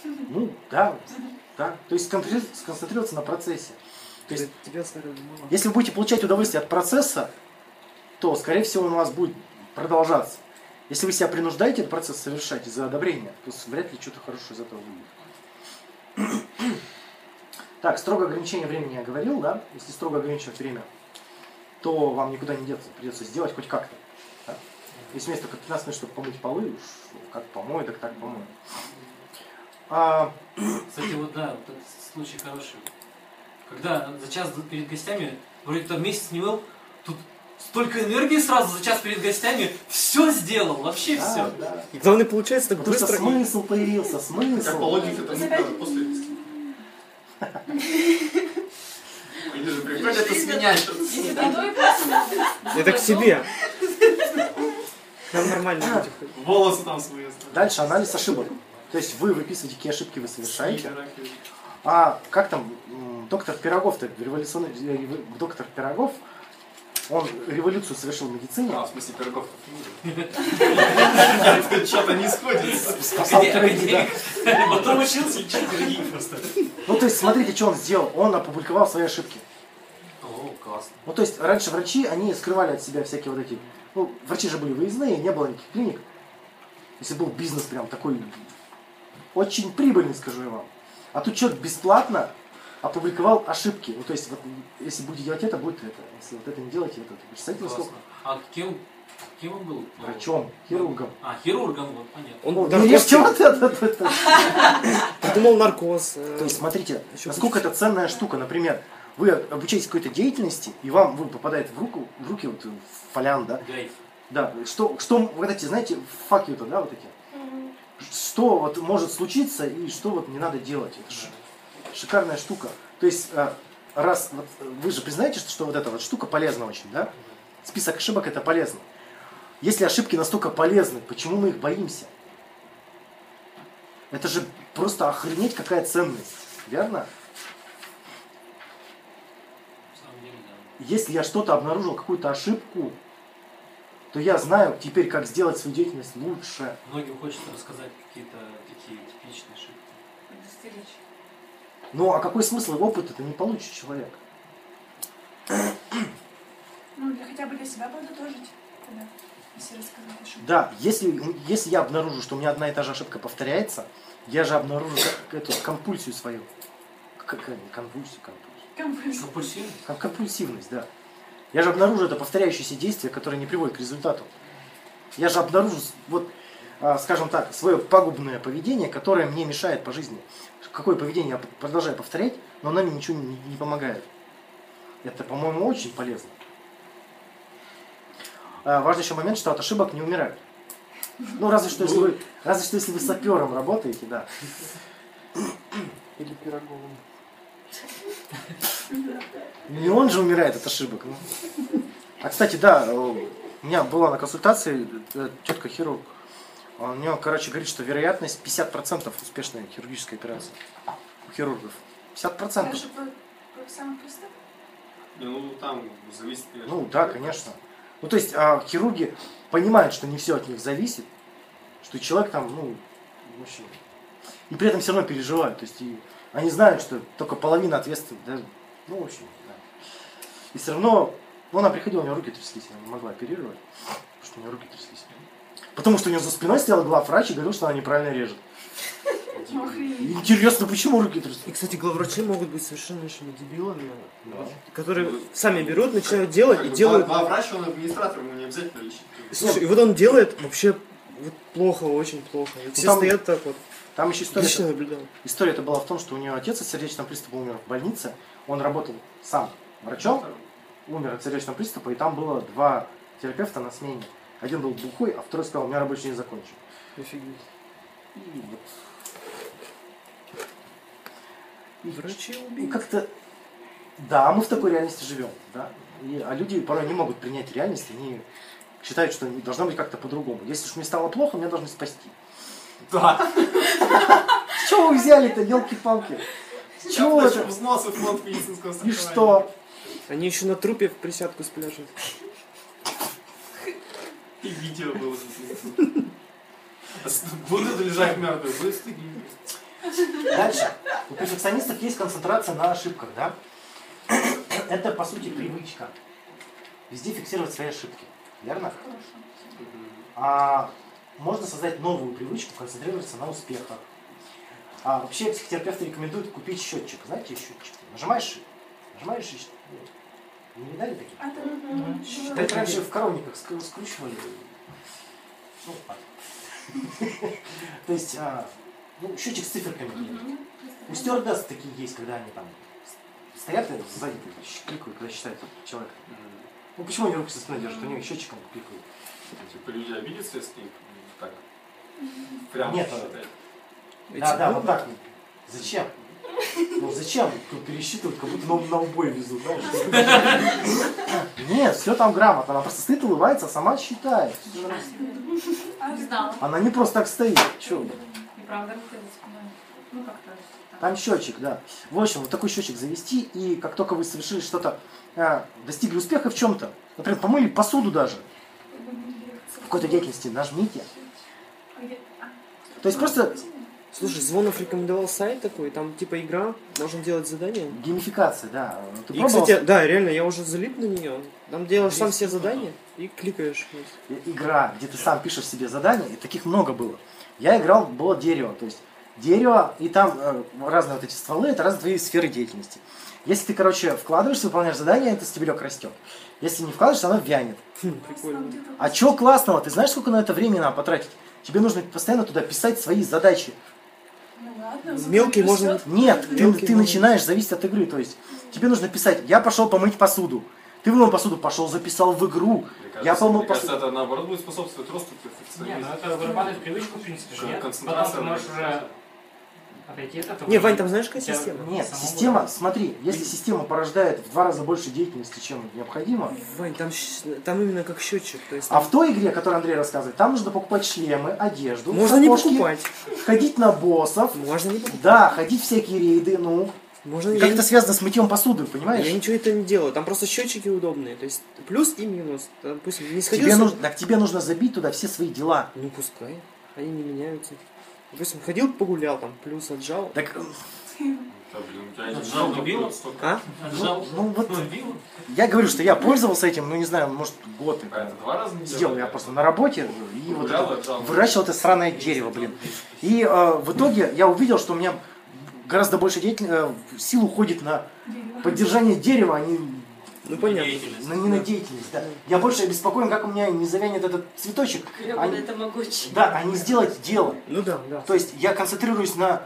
Ну, да, да. То есть сконцентрироваться на процессе. То есть, тебя скорее мало. Если вы будете получать удовольствие от процесса, то, скорее всего, он у вас будет продолжаться. Если вы себя принуждаете этот процесс совершать из-за одобрения, то вряд ли что-то хорошее из этого будет. Так, строгое ограничение времени я говорил, да? Если строго ограничивать время, то вам никуда не деться, придется сделать хоть как-то. Да? Если вместо только пятнадцать минут, чтобы помыть полы, уж как помою, так так помою. А... Кстати, вот да, вот этот случай хороший. Когда за час перед гостями, вроде там месяц не мыл, тут столько энергии сразу за час перед гостями, все сделал, вообще да, все. Да. И главное, получается, так потому быстро... смысл появился, смысл. Как по логике, это не после виски. Они же приходят это с меня. Это к себе. Нам нормально. Волосы там свои остались. Дальше анализ ошибок. То есть вы выписываете, какие ошибки вы совершаете. А как там доктор Пирогов-то, революционный доктор Пирогов, он революцию совершил в медицине. А, в смысле Пирогов? Что-то не сходится. Потом учился и читал просто. Ну, то есть, смотрите, что он сделал. Он опубликовал свои ошибки. О, классно. Ну, то есть, раньше врачи, они скрывали от себя всякие вот эти... Ну, врачи же были выездные, не было никаких клиник. Если был бизнес прям такой... Очень прибыльный, скажу я вам. А тут человек бесплатно опубликовал ошибки. Ну, то есть, вот, если будете делать это, будет это. Если вот это не делаете, это... Представляете, насколько... А кем... Кем он был? Врачом, хирургом. А, хирургом, вот, понятно. Ну, есть чего-то... Придумал наркоз. То есть, смотрите, насколько это ценная штука. Например, вы обучаетесь какой-то деятельности, и вам попадает в руку, в руки вот фолян, да? Гайф. Да, что, вот эти, знаете, факьюта, да, вот эти? Что вот может случиться и что вот не надо делать. Это шикарная штука. То есть, раз, вы же признаете, что вот эта вот штука полезна очень, да? Список ошибок это полезно. Если ошибки настолько полезны, почему мы их боимся? Это же просто охренеть какая ценность, верно? Если я что-то обнаружил, какую-то ошибку, то я знаю теперь, как сделать свою деятельность лучше. Многим хочется рассказать какие-то такие типичные ошибки. Предостеречь. Ну а какой смысл и опыт это не получит человек? Ну, для хотя бы для себя подытожить тогда. Если рассказать ошибку. Да, если, если я обнаружу, что у меня одна и та же ошибка повторяется, я же обнаружу эту компульсию свою. Какая конвульсия, конвульсия. Компульсивность? Компульсивность, да. Я же обнаружу это повторяющееся действие, которое не приводит к результату. Я же обнаружу, вот, скажем так, свое пагубное поведение, которое мне мешает по жизни. Какое поведение я продолжаю повторять, но оно мне ничего не, не помогает. Это, по-моему, очень полезно. Важный еще момент, что от ошибок не умирают. Ну, разве что, если вы, разве что, если вы сапером работаете, да. Или пироговым. Не он же умирает от ошибок. А, кстати, да, у меня была на консультации тетка-хирург. У нее, короче, говорит, что вероятность пятьдесят процентов успешной хирургической операции у хирургов. пятьдесят процентов. Даже самых простых? Ну, там зависит. Ну, да, конечно. Ну, то есть, а, хирурги понимают, что не все от них зависит, что человек там, ну, вообще... И при этом все равно переживают, то есть, и они знают, что только половина ответственности, да, ну, в общем, да. И все равно, ну, она приходила, у нее руки тряслись, она не могла оперировать, потому что у нее руки тряслись. Потому что у нее за спиной стоял главврач и говорил, что она неправильно режет. Интересно, почему руки трясут? И, кстати, главврачи могут быть совершенно еще не дебилами, да. Которые ну, сами берут, начинают делать и делают... Главврач, он администратор, ему не обязательно лечить. Слушай, и вот он делает вообще вот, плохо, очень плохо. И ну, все там, стоят так вот. Там еще история... История-то была в том, что у нее отец от сердечного приступа умер в больнице. Он работал сам врачом, умер от сердечного приступа, и там было два терапевта на смене. Один был бухой, а второй сказал, у меня рабочий день закончен. Офигеть. И вот... Врачи убили. Как-то... Да, мы в такой реальности живем. Да? И, а люди порой не могут принять реальность, они считают, что должно быть как-то по-другому. Если уж мне стало плохо, меня должны спасти. Да. С чего вы взяли-то, елки-палки? С чего это? И что? Они еще на трупе в присядку спляшут. И видео было записано. Будут лежать мертвые, быстрые. Дальше. У перфекционистов есть концентрация на ошибках, да? Это, по сути, привычка. Везде фиксировать свои ошибки. Верно? А можно создать новую привычку, концентрироваться на успехах. А вообще психотерапевты рекомендуют купить счетчик. Знаете, счетчик? Нажимаешь, нажимаешь и не видали такие? А, да. Считать раньше в коровниках скручивали. Ну, то есть, ну, счетчик с циферками. У стюардесс такие есть, когда они там стоят сзади, кликают, когда считают человека. Ну почему они руки со спины держат? У них счетчиком кликают. Типа люди обидятся, если так прямо считают. Да, да, вот так. Зачем? Ну зачем пересчитывать, как будто на убой везут, знаешь? Нет, все там грамотно. Она просто стоит, улыбается, а сама считает. Она не просто так стоит. Че? Там счетчик, да. В общем, вот такой счетчик завести, и как только вы совершили что-то, достигли успеха в чем-то, например, помыли посуду даже, в какой-то деятельности нажмите. То есть просто... Слушай, Звонов рекомендовал сайт такой, там типа игра, можно делать задания. Геймификация, да. Ты и, кстати, да, реально, я уже залип на нее. Там делаешь сам все задания и кликаешь. Игра, где ты сам пишешь себе задания, и таких много было. Я играл, было дерево, то есть дерево, и там э, разные вот эти стволы, это разные твои сферы деятельности. Если ты, короче, вкладываешься, выполняешь задание, это стебелек растет. Если не вкладываешься, оно вянет. Хм, прикольно. А чего классного? Ты знаешь, сколько на это времени надо потратить? Тебе нужно постоянно туда писать свои задачи. Мелкий можно... Нет, ты, ты начинаешь зависеть от игры. То есть тебе нужно писать, я пошел помыть посуду. Ты вымыл посуду, пошел, записал в игру. Кажется, я помыл посуду. Кажется, это наоборот будет способствовать росту перфекционизма. Нет, это вырабатывает привычку, в принципе, же. Концентрация. Потом ты можешь уже отойти от этого. Не, Вань, там знаешь, какая система? Нет, система, смотри, если система порождает в два раза больше деятельности, чем необходимо. Вань, там, там именно как счетчик. То есть, там... А в той игре, о которой Андрей рассказывает, там нужно покупать шлемы, одежду, можно сапожки, не покупать. Ходить на боссов. Можно не покупать. Да, ходить всякие рейды, ну... Можно как я... это связано с мытьем посуды, понимаешь? Я ничего это не делаю, там просто счетчики удобные, то есть плюс и минус. Там, пусть не сходился... тебе нужно, так тебе нужно забить туда все свои дела. Ну пускай, они не меняются. Допустим, ходил, погулял, там плюс отжал. Так... Да, блин, отжал, убил? А? Отжал, ну, ну, вот убил? Я говорю, что я пользовался этим, ну не знаю, может год. А это два раза не сделал, я просто на работе и погулял, вот это, выращивал это сраное дерево, блин. И э, в итоге я увидел, что у меня... гораздо больше сил уходит на поддержание дерева, а не, ну, понятно, на, не на деятельность. Да. Я больше обеспокоен, как у меня не завянет этот цветочек. А не, это могучий. Да, а не сделать дело. Ну да, да. То есть я концентрируюсь на,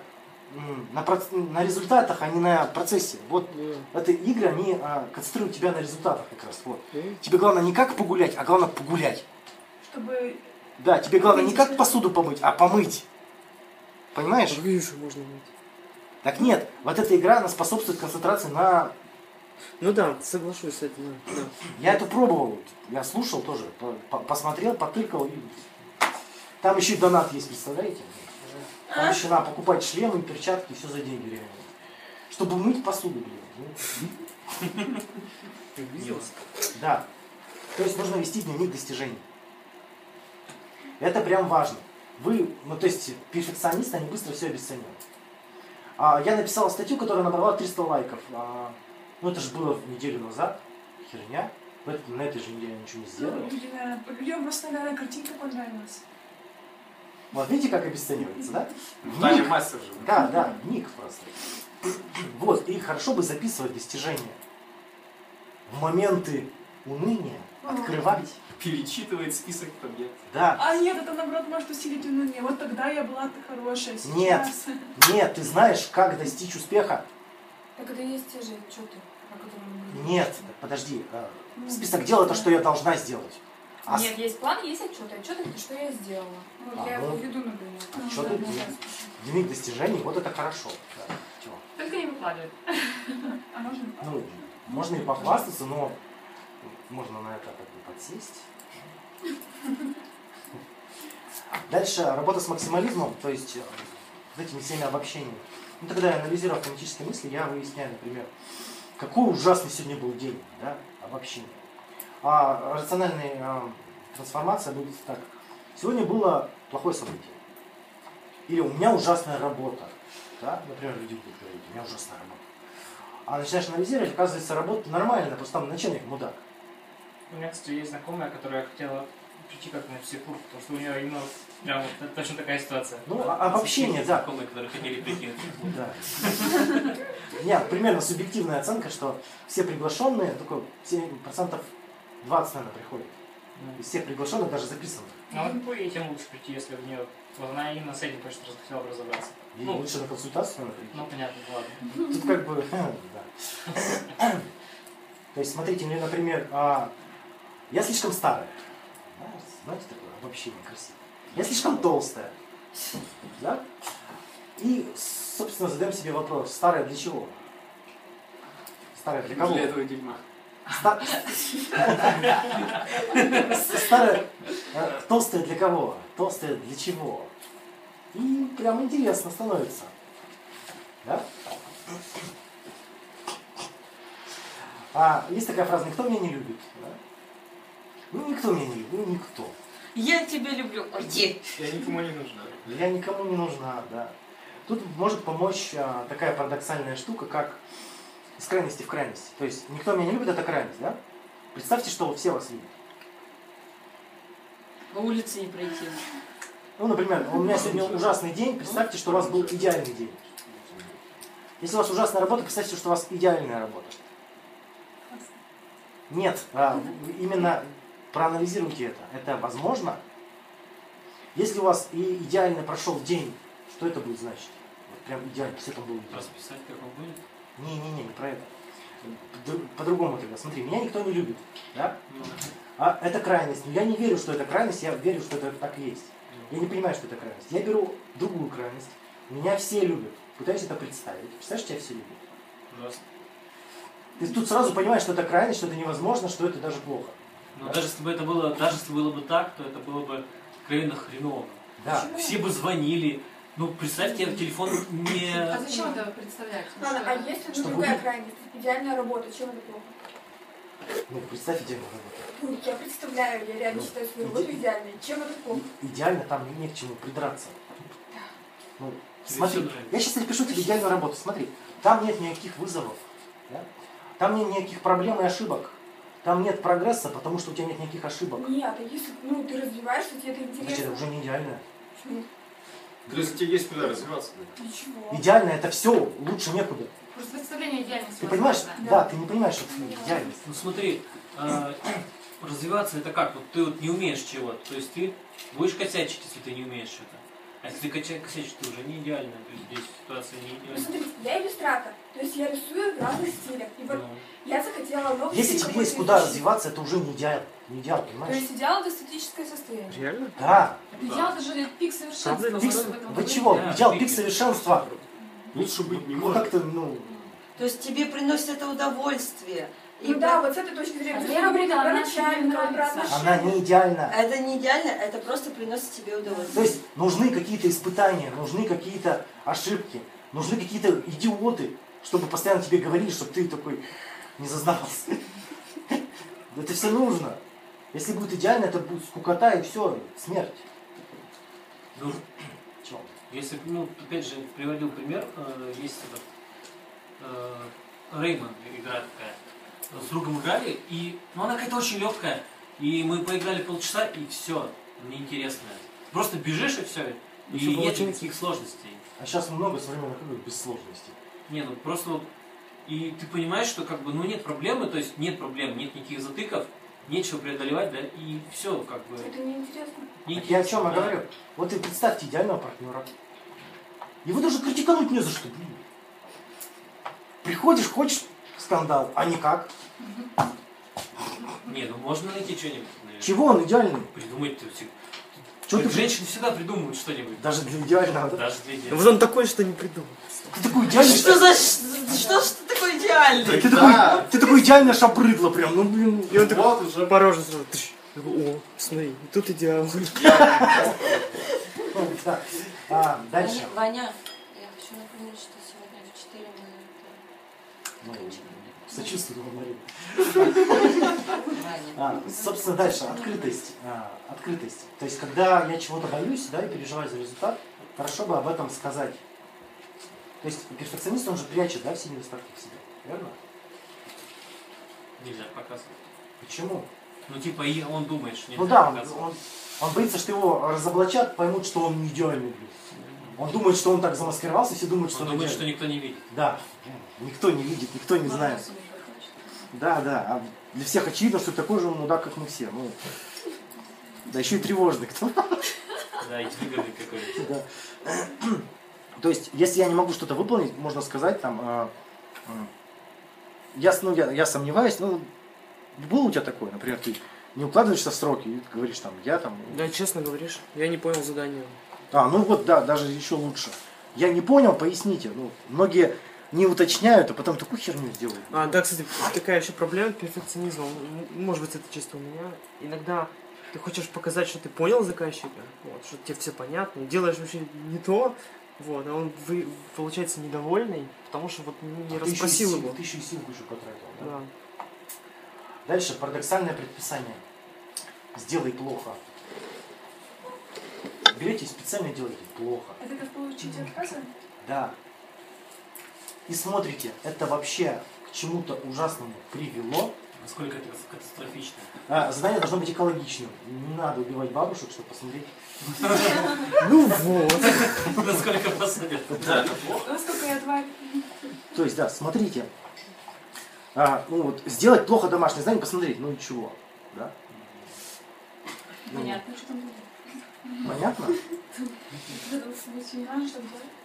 на, на результатах, а не на процессе. Вот да. Эти игры, они а, концентрируют тебя на результатах как раз. Вот. Да. Тебе главное не как погулять, а главное погулять. Чтобы... Да, тебе главное не как посуду помыть, а помыть. Понимаешь? Вижу, можно мыть. Так нет, вот эта игра, она способствует концентрации на... Ну да, соглашусь с этим. Да. Я это пробовал, я слушал тоже, посмотрел, потыкал. Там еще и донат есть, представляете? Там еще надо покупать шлемы, перчатки, все за деньги реально. Чтобы мыть посуду, блин. Да. То есть нужно вести дневник достижений. Это прям важно. Вы, ну то есть перфекционисты, они быстро все обесценивают. Я написал статью, которая набрала триста лайков. Ну это же было неделю назад. Херня. На этой же неделе я ничего не сделал. Людям просто, наверное, картинка понравилась. Вот видите, как обесценивается, да? Вдали мастер же. Да, да, ник просто. Вот, и хорошо бы записывать достижения. В моменты уныния открывать. Перечитывает список побед. Да. А нет, это наоборот может усилить уныние. Вот тогда я была -то хорошая. Сейчас. Нет, нет, ты знаешь, как достичь успеха. Так это есть те же отчеты, о которых... Нет, подожди. Список дел — это что я должна сделать. А... Нет, есть план, есть отчеты. Отчеты — это что я сделала. Вот а, я ну, его веду, например. Отчеты, да, дневник достижений, вот это хорошо. Да. Только не выкладывают. А можно? Ну, можно и похвастаться, но... Можно на это как бы подсесть. Дальше работа с максимализмом, то есть с этими всеми обобщениями. Ну, тогда я анализирую автоматические мысли, я выясняю, например, Какой ужасный сегодня был день, да, обобщение. А рациональная э, трансформация будет так. Сегодня было плохое событие. Или у меня ужасная работа. Да? Например, люди будут говорить, у меня ужасная работа. А начинаешь анализировать, оказывается, работа нормальная, просто там начальник мудак. У меня, кстати, есть знакомая, которая хотела прийти как на психург, потому что у нее именно прям вот, точно такая ситуация. Ну, да, обобщение, да. Знакомые, которые хотели прийти на психург. Да. У меня примерно субъективная оценка, что все приглашенные, только процентов двадцать, наверное, приходят. Из всех приглашенных, даже записанных. Ну, вот по ей тем лучше прийти, если в нее... Вот она именно с этим почти хотела бы разобраться. И ну, лучше на консультацию, например. Ну, понятно, ладно. Тут как бы... да. То есть, смотрите, мне, например, а, я слишком старая. Да, знаете, такое обобщение красивое. Я слишком толстая. Да? И, собственно, задаем себе вопрос. Старая для чего? Старая для кого? Для этого дерьма. Стар... Старая, толстая для кого? Толстая для чего? И прям интересно становится. Да? А, есть такая фраза, никто меня не любит. Да? Ну никто меня не любит, ну никто. Я тебя люблю, иди. Я никому не нужна. Я никому не нужна, да. Тут может помочь а, такая парадоксальная штука, как из крайности в крайность. То есть никто меня не любит, это крайность, да? Представьте, что все вас любят. По улице не пройти. Ну, например, у меня сегодня ужасный день, представьте, что у вас был идеальный день. Если у вас ужасная работа, представьте, что у вас идеальная работа. Нет, а, именно проанализируйте это. Это возможно? Если у вас и идеально прошел день, что это будет значить? Вот прям идеально, все это будет. Расписать, как он будет? Не-не-не, не про это. По-другому тогда. Смотри, меня никто не любит. Да? А это крайность. Но я не верю, что это крайность, я верю, что это так есть. Я не понимаю, что это крайность. Я беру другую крайность. Меня все любят. Пытаюсь это представить. Представляешь, тебя все любят? Ужасно. Ты тут сразу понимаешь, что это крайность, что это невозможно, что это даже плохо. Но да? даже, если бы это было, даже если было бы так, то это было бы крайне хреново. Да. Почему? Все бы звонили. Ну, представьте, телефон не... А зачем это представлять? Ладно, а если бы другая будет? Крайность? Идеальная работа, чем это плохо? Ну, представь идеальную работу. Я представляю, я реально ну, считаю свою работу иде... идеальной. Чем это плохо? Идеально там не к чему придраться. Да. Ну, смотри, я сейчас напишу тебе идеальную работу. Смотри, там нет никаких вызовов. Да? Там нет никаких проблем и ошибок. Там нет прогресса, потому что у тебя нет никаких ошибок. Нет, а если ну, ты развиваешься, тебе это интересно. Значит, это уже не идеально. Почему? То есть тебе есть куда развиваться. Ничего. Идеально это все, лучше некуда. Просто представление идеальности. Ты понимаешь? Да. да, ты не понимаешь, что это идеальность. Ну смотри, э, развиваться это как? Вот ты вот не умеешь чего-то. То есть ты будешь косячить, если ты не умеешь что-то. А если ты косячишь, ты уже не идеально. То есть здесь ситуация не идеальна. Ну смотри, я иллюстратор. То есть я рисую в разных стилях. И вот ну. я захотела много... Если тебе есть куда вещи. развиваться, это уже не идеально. Не идеал, понимаешь? То есть идеал – это эстетическое состояние. Реально? Да. Идеал – это же пик совершенства. Пик... Вы чего? Да, идеал – пик совершенства. Лучше быть не ну, может. Как-то, ну... То есть тебе приносит это удовольствие. И ну да, вот с этой точки зрения. А говорила, она, не она не идеальна. Это не идеально, это просто приносит тебе удовольствие. То есть нужны какие-то испытания, нужны какие-то ошибки, нужны какие-то идиоты, чтобы постоянно тебе говорили, чтобы ты такой не зазнавался. Это все нужно. Если будет идеально, это будет скукота и все, смерть. Ну, чего? Если, ну, опять же, приводил пример, э, есть этот э, Реймон игра такая. С другом играли, и, ну, она какая-то очень легкая. И мы поиграли полчаса, и все, неинтересно. Просто бежишь и все, и, и нет никаких сложностей. А сейчас много современных игр без сложностей. Не, ну просто вот, и ты понимаешь, что как бы, ну, нет проблемы, то есть нет проблем, нет никаких затыков. Нечего преодолевать, да, и все, как бы... Это неинтересно. неинтересно Я о чем да? я говорю? Вот и представьте идеального партнера. Его даже критиковать не за что, блин. Приходишь, хочешь скандал, а никак. Не, ну можно найти что-нибудь, наверное. Чего он идеальный? Придумать-то все. Чего ты... Женщины всегда придумывают что-нибудь. Даже для идеального, да? Даже для идеального. Вот он такой, что не придумал. Ты такой идеальный... Что за... Что, что такое идеальный? Ты, да. такой, ты такой идеально шабрыдло прям, ну блин. И он вот такой, уже порожен сразу. О, смотри, тут идеал. Дальше. Ваня, я хочу напомнить, что сегодня в четыре минуты Сочувствовала Марина. А, собственно, дальше. Открытость. А, открытость. То есть, когда я чего-то боюсь, да, и переживаю за результат, хорошо бы об этом сказать. То есть, перфекционист, он же прячет, да, все недостатки в себе. Верно? Нельзя показывать. Почему? Ну, типа, и он думает, что нельзя ну, да, показывать. Он, он, он боится, что его разоблачат, поймут, что он не идеальный. Он думает, что он так замаскировался, все думают, что он, он думает, идеальный. Что никто не видит. Да. Никто не видит, никто не знает. Да, да. А для всех очевидно, что такой же он мудак, как мы все. Ну, да еще и тревожный кто. Да, и выгодный какой-то. Да. То есть, если я не могу что-то выполнить, можно сказать, там, э, э, я, ну, я, я сомневаюсь, ну, было у тебя такое, например, ты не укладываешься в сроки, и говоришь, там, я там... Да, честно говоришь, я не понял задание. А, ну вот, да, даже еще лучше. Я не понял, поясните. Ну, многие не уточняют, а потом такую херню сделают. А, да, кстати, такая еще проблема перфекционизма. Может быть, это чисто у меня. Иногда... Ты хочешь показать, что ты понял заказчика, вот, что тебе все понятно, делаешь вообще не то, вот, а он вы, получается недовольный, потому что вот не а расспросил ты еще его. Ты еще и силку еще потратил, да? Да. Дальше парадоксальное предписание. Сделай плохо. Берете и специально делаете плохо. Это как получить отказы? Да. И смотрите, это вообще к чему-то ужасному привело. Насколько это катастрофично? А, задание должно быть экологичным. Не надо убивать бабушек, чтобы посмотреть. Ну вот. Насколько посмотрят. Насколько я тварь. То есть, да, смотрите. Сделать плохо домашнее задание, посмотреть. Ну и чего? Понятно, что будет. Понятно?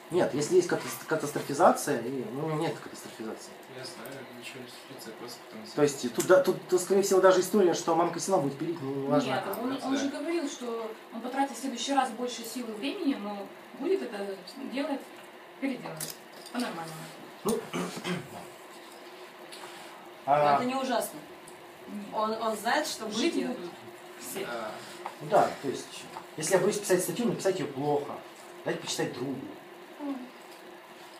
Нет, если есть катастрофизация, и, ну, у меня нет катастрофизации. Я знаю, ничего не случится, просто потому что... То есть, тут, тут, тут, скорее всего, даже история, что мамка села будет пилить, ну, важно. Нет, он, он же говорил, что он потратит в следующий раз больше сил и времени, но будет это делать, переделать, по-нормальному. Ну, а... это не ужасно. Он, он знает, что жить будут все. Да, то есть, если я боюсь писать статью, написать ее плохо, дать почитать другу.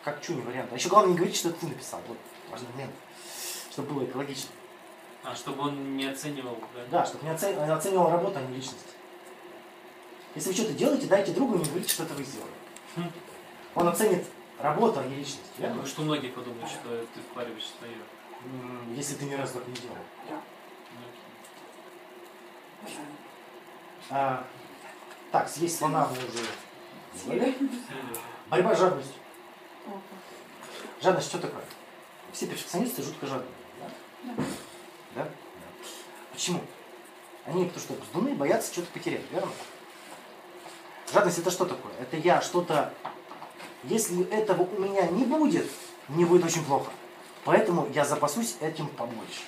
Как чу, не вариант. А еще главное не говорить, что ты написал. Вот, важный момент. Чтобы было экологично. А чтобы он не оценивал, да? Да, чтобы не оцени... он оценивал работу, а не личность. Если вы что-то делаете, дайте другу и не говорите, что это вы сделали. Хм. Он оценит работу, а не личность. Верно? Потому что многие подумают, что ты впариваешь свое. Если ты ни разу так не делал. Да. А, так, съесть слона мы уже... Съели. Борьба с жадностью. Жадность что такое? Все перфекционисты жутко жадные. Да? Да. Да? Да. Почему? Они потому что вздумные, боятся что-то потерять, верно? Жадность это что такое? Это я что-то... Если этого у меня не будет, мне будет очень плохо. Поэтому я запасусь этим побольше.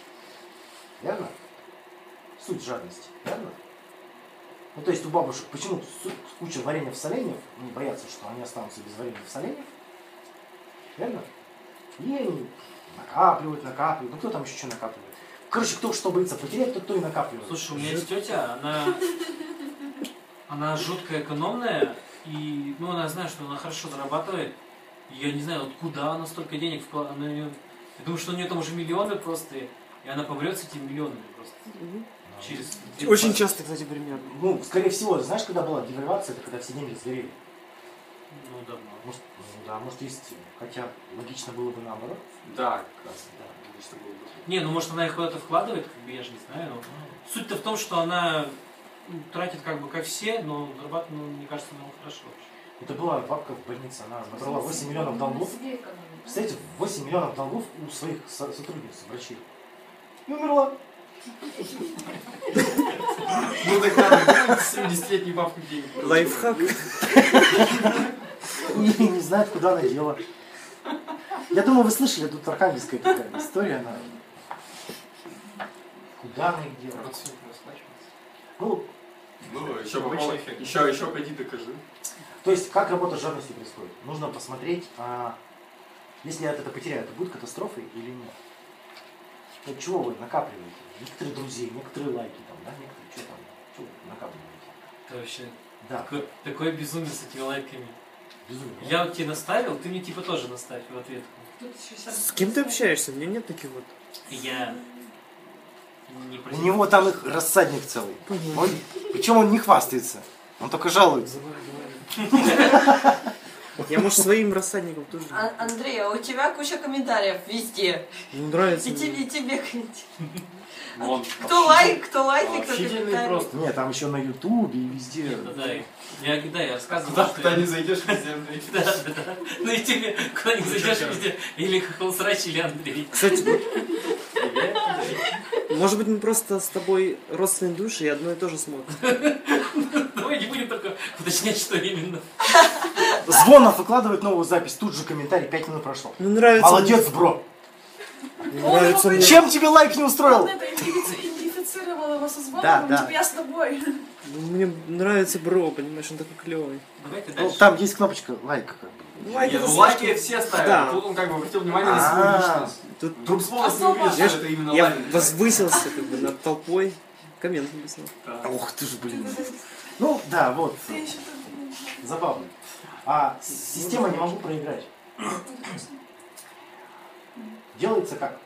Верно? Суть жадности. Верно? Ну то есть у бабушек почему куча вареньев, соленьев, они боятся, что они останутся без вареньев, соленьев. Верно? И они накапливают, накапливают. Ну кто там еще что накапливает? Короче, кто что боится потерять, тот кто и накапливает. Слушай, у меня есть тетя, она, она жутко экономная, и ну, она знает, что она хорошо зарабатывает. Я не знаю, вот куда она столько денег вкладывает. Ее... Я думаю, что у нее там уже миллионы просто, и она побрет с этими миллионами просто. Через... Очень пас... часто, кстати, пример. Ну, скорее всего, знаешь, когда была девальвация, это когда все деньги сгорели. Ну, давно. Может, ну, да, может, есть, хотя логично было бы наоборот. Да, как раз, да, логично было бы. Не, ну, может, она их куда-то вкладывает, как бы, я же не знаю. Но... Суть-то в том, что она тратит как бы как все, но зарабатывает, ну, мне кажется, она хорошо вообще. Это была бабка в больнице, она набрала восемь миллионов долгов. Представляете, восемь миллионов долгов у своих сотрудниц, врачей. И умерла. Ну так надо, семидесятилетний бабку денег. Лайфхак. И не знает, куда она дела. Я думаю, вы слышали, тут архангельская такая история, она... Куда она их дела? Ну, ну еще попало, еще, еще пойди докажи. То есть, как работа с жадностью происходит? Нужно посмотреть, а, если я это потеряю, это будет катастрофой или нет? От чего вы накапливаете? Некоторые друзей, некоторые лайки там, да, некоторые что там, что вы накапливаете? Это вообще да. такой, такой безумец с этими лайками. Я вот тебе наставил, ты мне типа тоже наставь в ответку. С кем ты общаешься? У меня нет таких вот. Я... Не у него там их рассадник целый. Он... Причем он не хвастается. Он только жалуется. Я, может, своим рассадником тоже. Андрей, а у тебя куча комментариев везде. Не нравится. И тебе, и тебе комментарии. Кто лайк, кто лайк, и кто комментарий. Нет, там еще на ютубе и везде. Я когда я рассказывал, куда не зайдешь, везде Андрей. Да, да. Ну и тебе, куда не зайдешь, везде. Или Хохол Срач, или Андрей. Кстати, может быть, мы просто с тобой родственные души и одно и то же смотрим. Давай не будем только уточнять, что именно. Звонов выкладывает новую запись. Тут же комментарий, пять минут прошло. Ну, нравится. Молодец, мне. Бро. Нравится мне. Чем тебе лайк не устроил? Он это идентифицировал его со Звоновым, да, да. Типа я с тобой. Ну, мне нравится бро, понимаешь, он такой клевый. Давайте дальше. Ну, там есть кнопочка лайк. Лайки, ну, лайки все ставят, да. Тут он как бы обратил внимание а -а -а. на свою личность. Тут... Друг Звонов не увидел, что это именно лайк. Я возвысился как бы над толпой, коммент написал. Ох ты же, блин. Ну да, вот. Забавно. А система не могу проиграть. Делается как?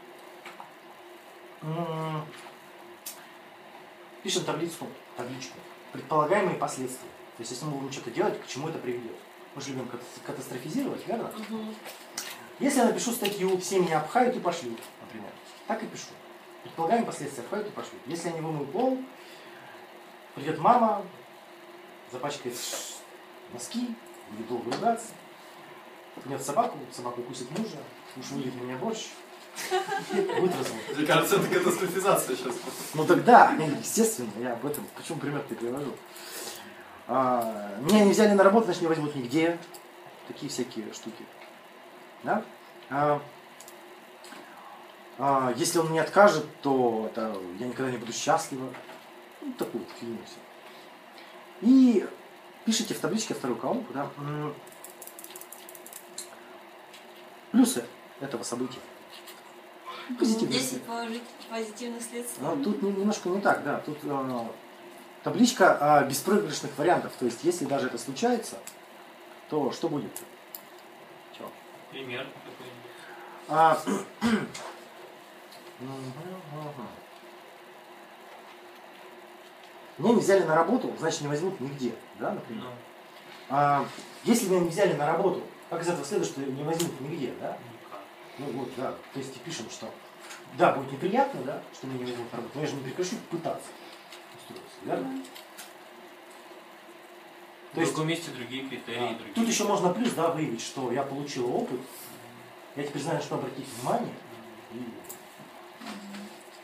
Пишем таблицу, табличку. Предполагаемые последствия. То есть, если мы будем что-то делать, к чему это приведет? Мы же любим катастрофизировать, верно? Угу. Если я напишу статью, все меня обхают и пошлют, например. Так и пишу. Предполагаемые последствия, обхают и пошлют. Если я не вымою пол, придет мама, запачкает носки, будет долго ругаться. Нет собаку, собаку кусит мужа, уж вылит меня борщ. Будет развод. Мне кажется, это катастрофизация сейчас. Ну тогда, естественно, я об этом, почему пример-то привожу. Меня не взяли на работу, значит, не возьмут нигде. Такие всякие штуки. Да? Если он мне откажет, то это, я никогда не буду счастлива. Ну, такую вот фигню все. И пишите в табличке вторую колонку, да? Плюсы этого события. Позитивные десять позитивных следствий. Но тут немножко не так, да. Тут э, табличка э, беспроигрышных вариантов. То есть, если даже это случается, то что будет? Чего? Пример какой-нибудь. Меня не взяли на работу, значит, не возьмут нигде, да, например. No. А, если меня не взяли на работу, как из этого следует, что не возьмут нигде, да? Ну вот, да. То есть пишем, что да, будет неприятно, да, что мне не возьмут на работу, но я же не прекращу пытаться устроиться, верно? Mm-hmm. То есть, в другом месте другие критерии. А, другие. Тут еще можно плюс, да, выявить, что я получил опыт, я теперь знаю, что обратить внимание. И...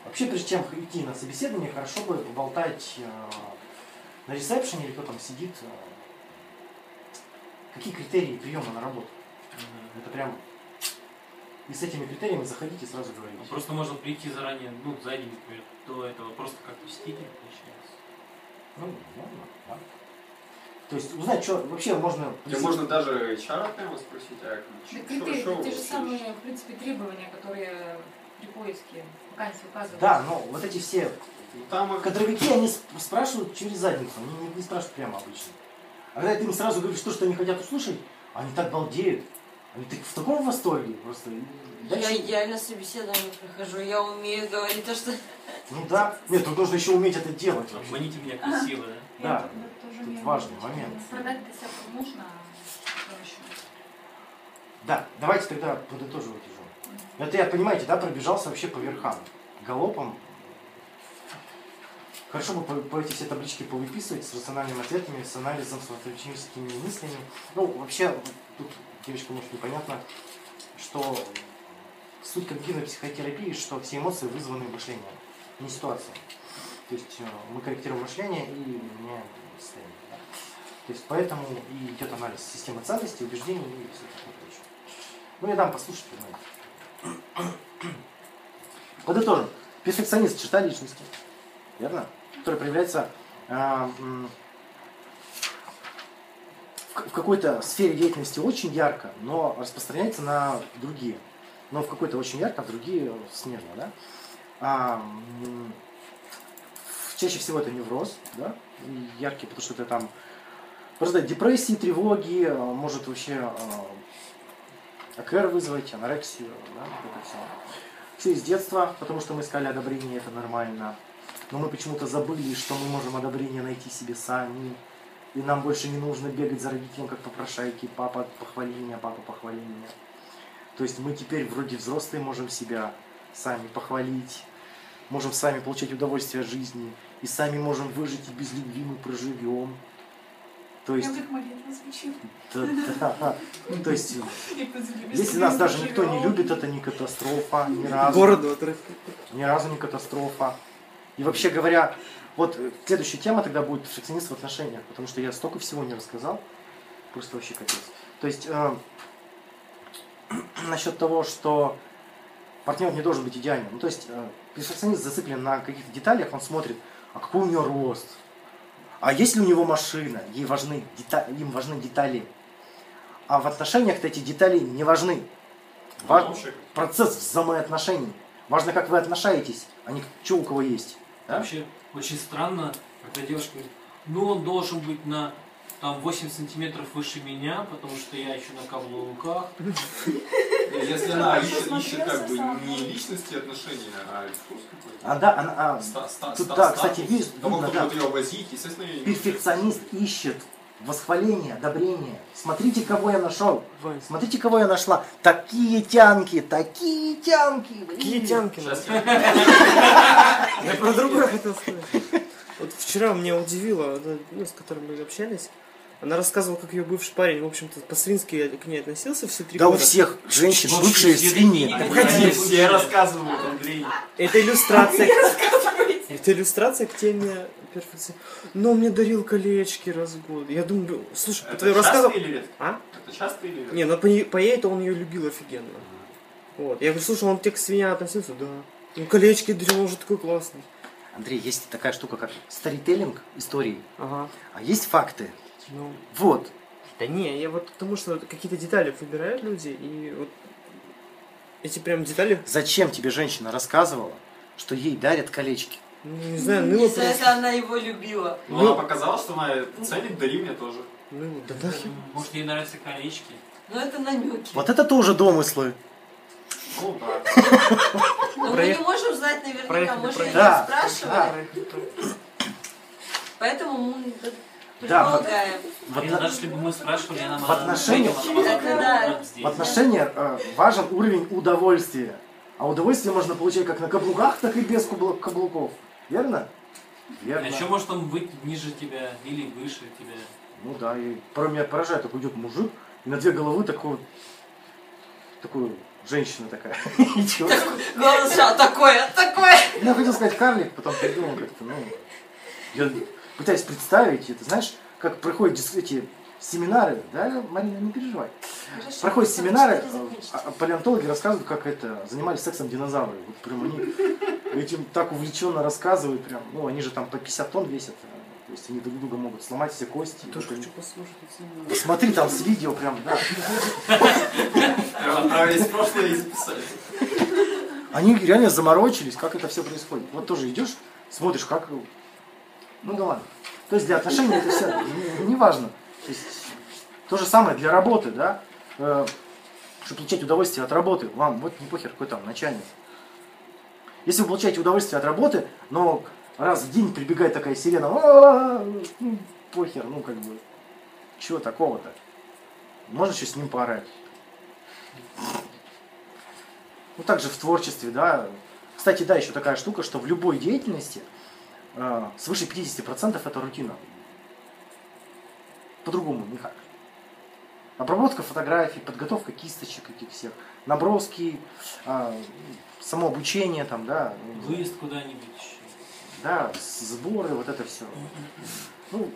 Вообще, прежде чем идти на собеседование, хорошо бы поболтать э, на ресепшене или кто там сидит, э, какие критерии приема на работу. Mm-hmm. Это прям... И с этими критериями заходите, сразу говорите. Ну, просто можно прийти заранее, ну, за день, например, до этого, просто как посетитель получается. Ну, можно, да. То есть узнать, что вообще можно... Где можно даже эйч ар прямо спросить, а как... Критерии, те же самые, в принципе, требования, которые... поиски, вакансии указывают. Да, но вот эти все там... кадровики, они спрашивают через задницу, они не, не спрашивают прямо обычно. А когда ты им сразу говоришь то, что они хотят услышать, они так балдеют. Они так в таком восторге просто. Дальше... Я идеально собеседование прохожу, я умею говорить то, что... Ну да. Нет, тут нужно еще уметь это делать. Обманите меня красиво, да? Да, тут важный момент. Продать-то себя нужно, а еще... Да, давайте тогда подытоживать уже. Это я, понимаете, да, пробежался вообще по верхам, галопом. Хорошо бы по, по эти все таблички повыписывать с рациональными ответами, с анализом, с логическими мыслями. Ну, вообще, тут девочкам может непонятно, что суть когнитивной психотерапии, что все эмоции вызваны мышлением, не ситуацией. То есть мы корректируем мышление и меняем состояние. Да? То есть поэтому и идет анализ системы ценностей, убеждений и все такое прочее. Ну, я дам послушать, понимаете. Подытожим. Перфекционист – черта личности, верно? Которая проявляется э, в какой-то сфере деятельности очень ярко, но распространяется на другие. Но в какой-то очень ярко, а в другие снежно, да? А, чаще всего это невроз, да? Яркий, потому что это там просто депрессии, тревоги, может вообще АКР вызвать, анорексию, да, вот это все. Все из детства, потому что мы искали одобрение, это нормально. Но мы почему-то забыли, что мы можем одобрение найти себе сами. И нам больше не нужно бегать за родителем, как попрошайки. Папа, похвали меня, папа, похвали меня. То есть мы теперь вроде взрослые можем себя сами похвалить. Можем сами получать удовольствие от жизни. И сами можем выжить, и без любви мы проживем. То есть, да, да. Ну, то есть, если нас даже никто не любит, это не катастрофа, ни разу, ни разу не катастрофа. И вообще говоря, вот следующая тема тогда будет перфекционист в отношениях, потому что я столько всего не рассказал, просто вообще капец. То есть э, насчет того, что партнер не должен быть идеальным. Ну, то есть э, перфекционист зациклен на каких-то деталях, он смотрит, а какой у него рост. А есть ли у него машина? Ей важны детали, им важны детали. А в отношениях эти детали не важны. Важен процесс взаимоотношений. Важно, как вы отношаетесь, а не что у кого есть. Да? Вообще очень странно, когда девушка говорит, ну он должен быть на там, восемь сантиметров выше меня, потому что я еще на каблуках. Если она ищет как бы не личности отношения, а ресурс какой-то. Да, да, кстати, видишь, перфекционист ищет восхваление, одобрение. Смотрите, кого я нашел. Смотрите, кого я нашла. Такие тянки, такие тянки. Такие тянки. Я про другое хотел сказать. Вот вчера меня удивило, с которым мы общались. Она рассказывала, как ее бывший парень, в общем-то, по-свински к ней относился все три года. Да у всех женщин бывшие свиньи. Обходи, все рассказывают, Андрей. Это иллюстрация. Это иллюстрация к теме перфекции. Но он мне дарил колечки раз в год. Я думаю, слушай, по твоему рассказу... А? Это часто или нет? Не, но по, по ей-то он ее любил офигенно. Вот. Я говорю, слушай, он тебе к свинья относился? Да. Ну колечки дарил, он же такой классный. Андрей, есть такая штука, как сторителлинг истории. Ага. А есть факты. Ну, вот. Да не, я вот к тому, что какие-то детали выбирают люди, и вот эти прям детали... Зачем тебе женщина рассказывала, что ей дарят колечки? Ну, не знаю, ну... Если это она его любила. Ну, ну она показала, что она ценит, дари мне тоже. Ну, да да. Может, ей нравятся колечки. Ну, это намеки. Вот это тоже домыслы. Ну, да. Но мы не можем знать наверняка, мы же ее спрашивали. Поэтому... Да, в, в, в, даже если бы мы спрашивали, она в отношениях, в отношениях э, важен уровень удовольствия. А удовольствие можно получать как на каблуках, так и без каблуков. Верно? Верно. А еще может он быть ниже тебя или выше тебя. Ну да, и порой меня поражает, такой идет мужик, и на две головы такой, такую женщина такая. Главное, что такое, такое. Я хотел сказать карлик, потом придумал как-то, ну... Пытаюсь представить, это знаешь, как проходят эти семинары, да, Марина, не переживай. Хорошо, проходят семинары, палеонтологи рассказывают, как это, занимались сексом динозавры. Вот прям они этим так увлеченно рассказывают, прям, ну они же там по пятьдесят тонн весят, то есть они друг друга могут сломать все кости. Тоже хочу послушать. Посмотри там с видео прям, да. Отправились в прошлое и записали. Они реально заморочились, как это все происходит. Вот тоже идешь, смотришь, как... Ну да ладно. То есть для отношений это все не, не важно. То есть, то же самое для работы, да? Э, чтобы получать удовольствие от работы. Вам вот не похер, какой там начальник. Если вы получаете удовольствие от работы, но раз в день прибегает такая сирена, а-а-а, ну, похер, ну как бы, чего такого-то? Можно еще с ним поорать. Ну также в творчестве, да. Кстати, да, еще такая штука, что в любой деятельности свыше пятидесяти процентов это рутина. По-другому никак. Обработка фотографий, подготовка кисточек этих всех, наброски, самообучение там, да. Выезд куда-нибудь еще. Да, сборы, вот это все. Ну,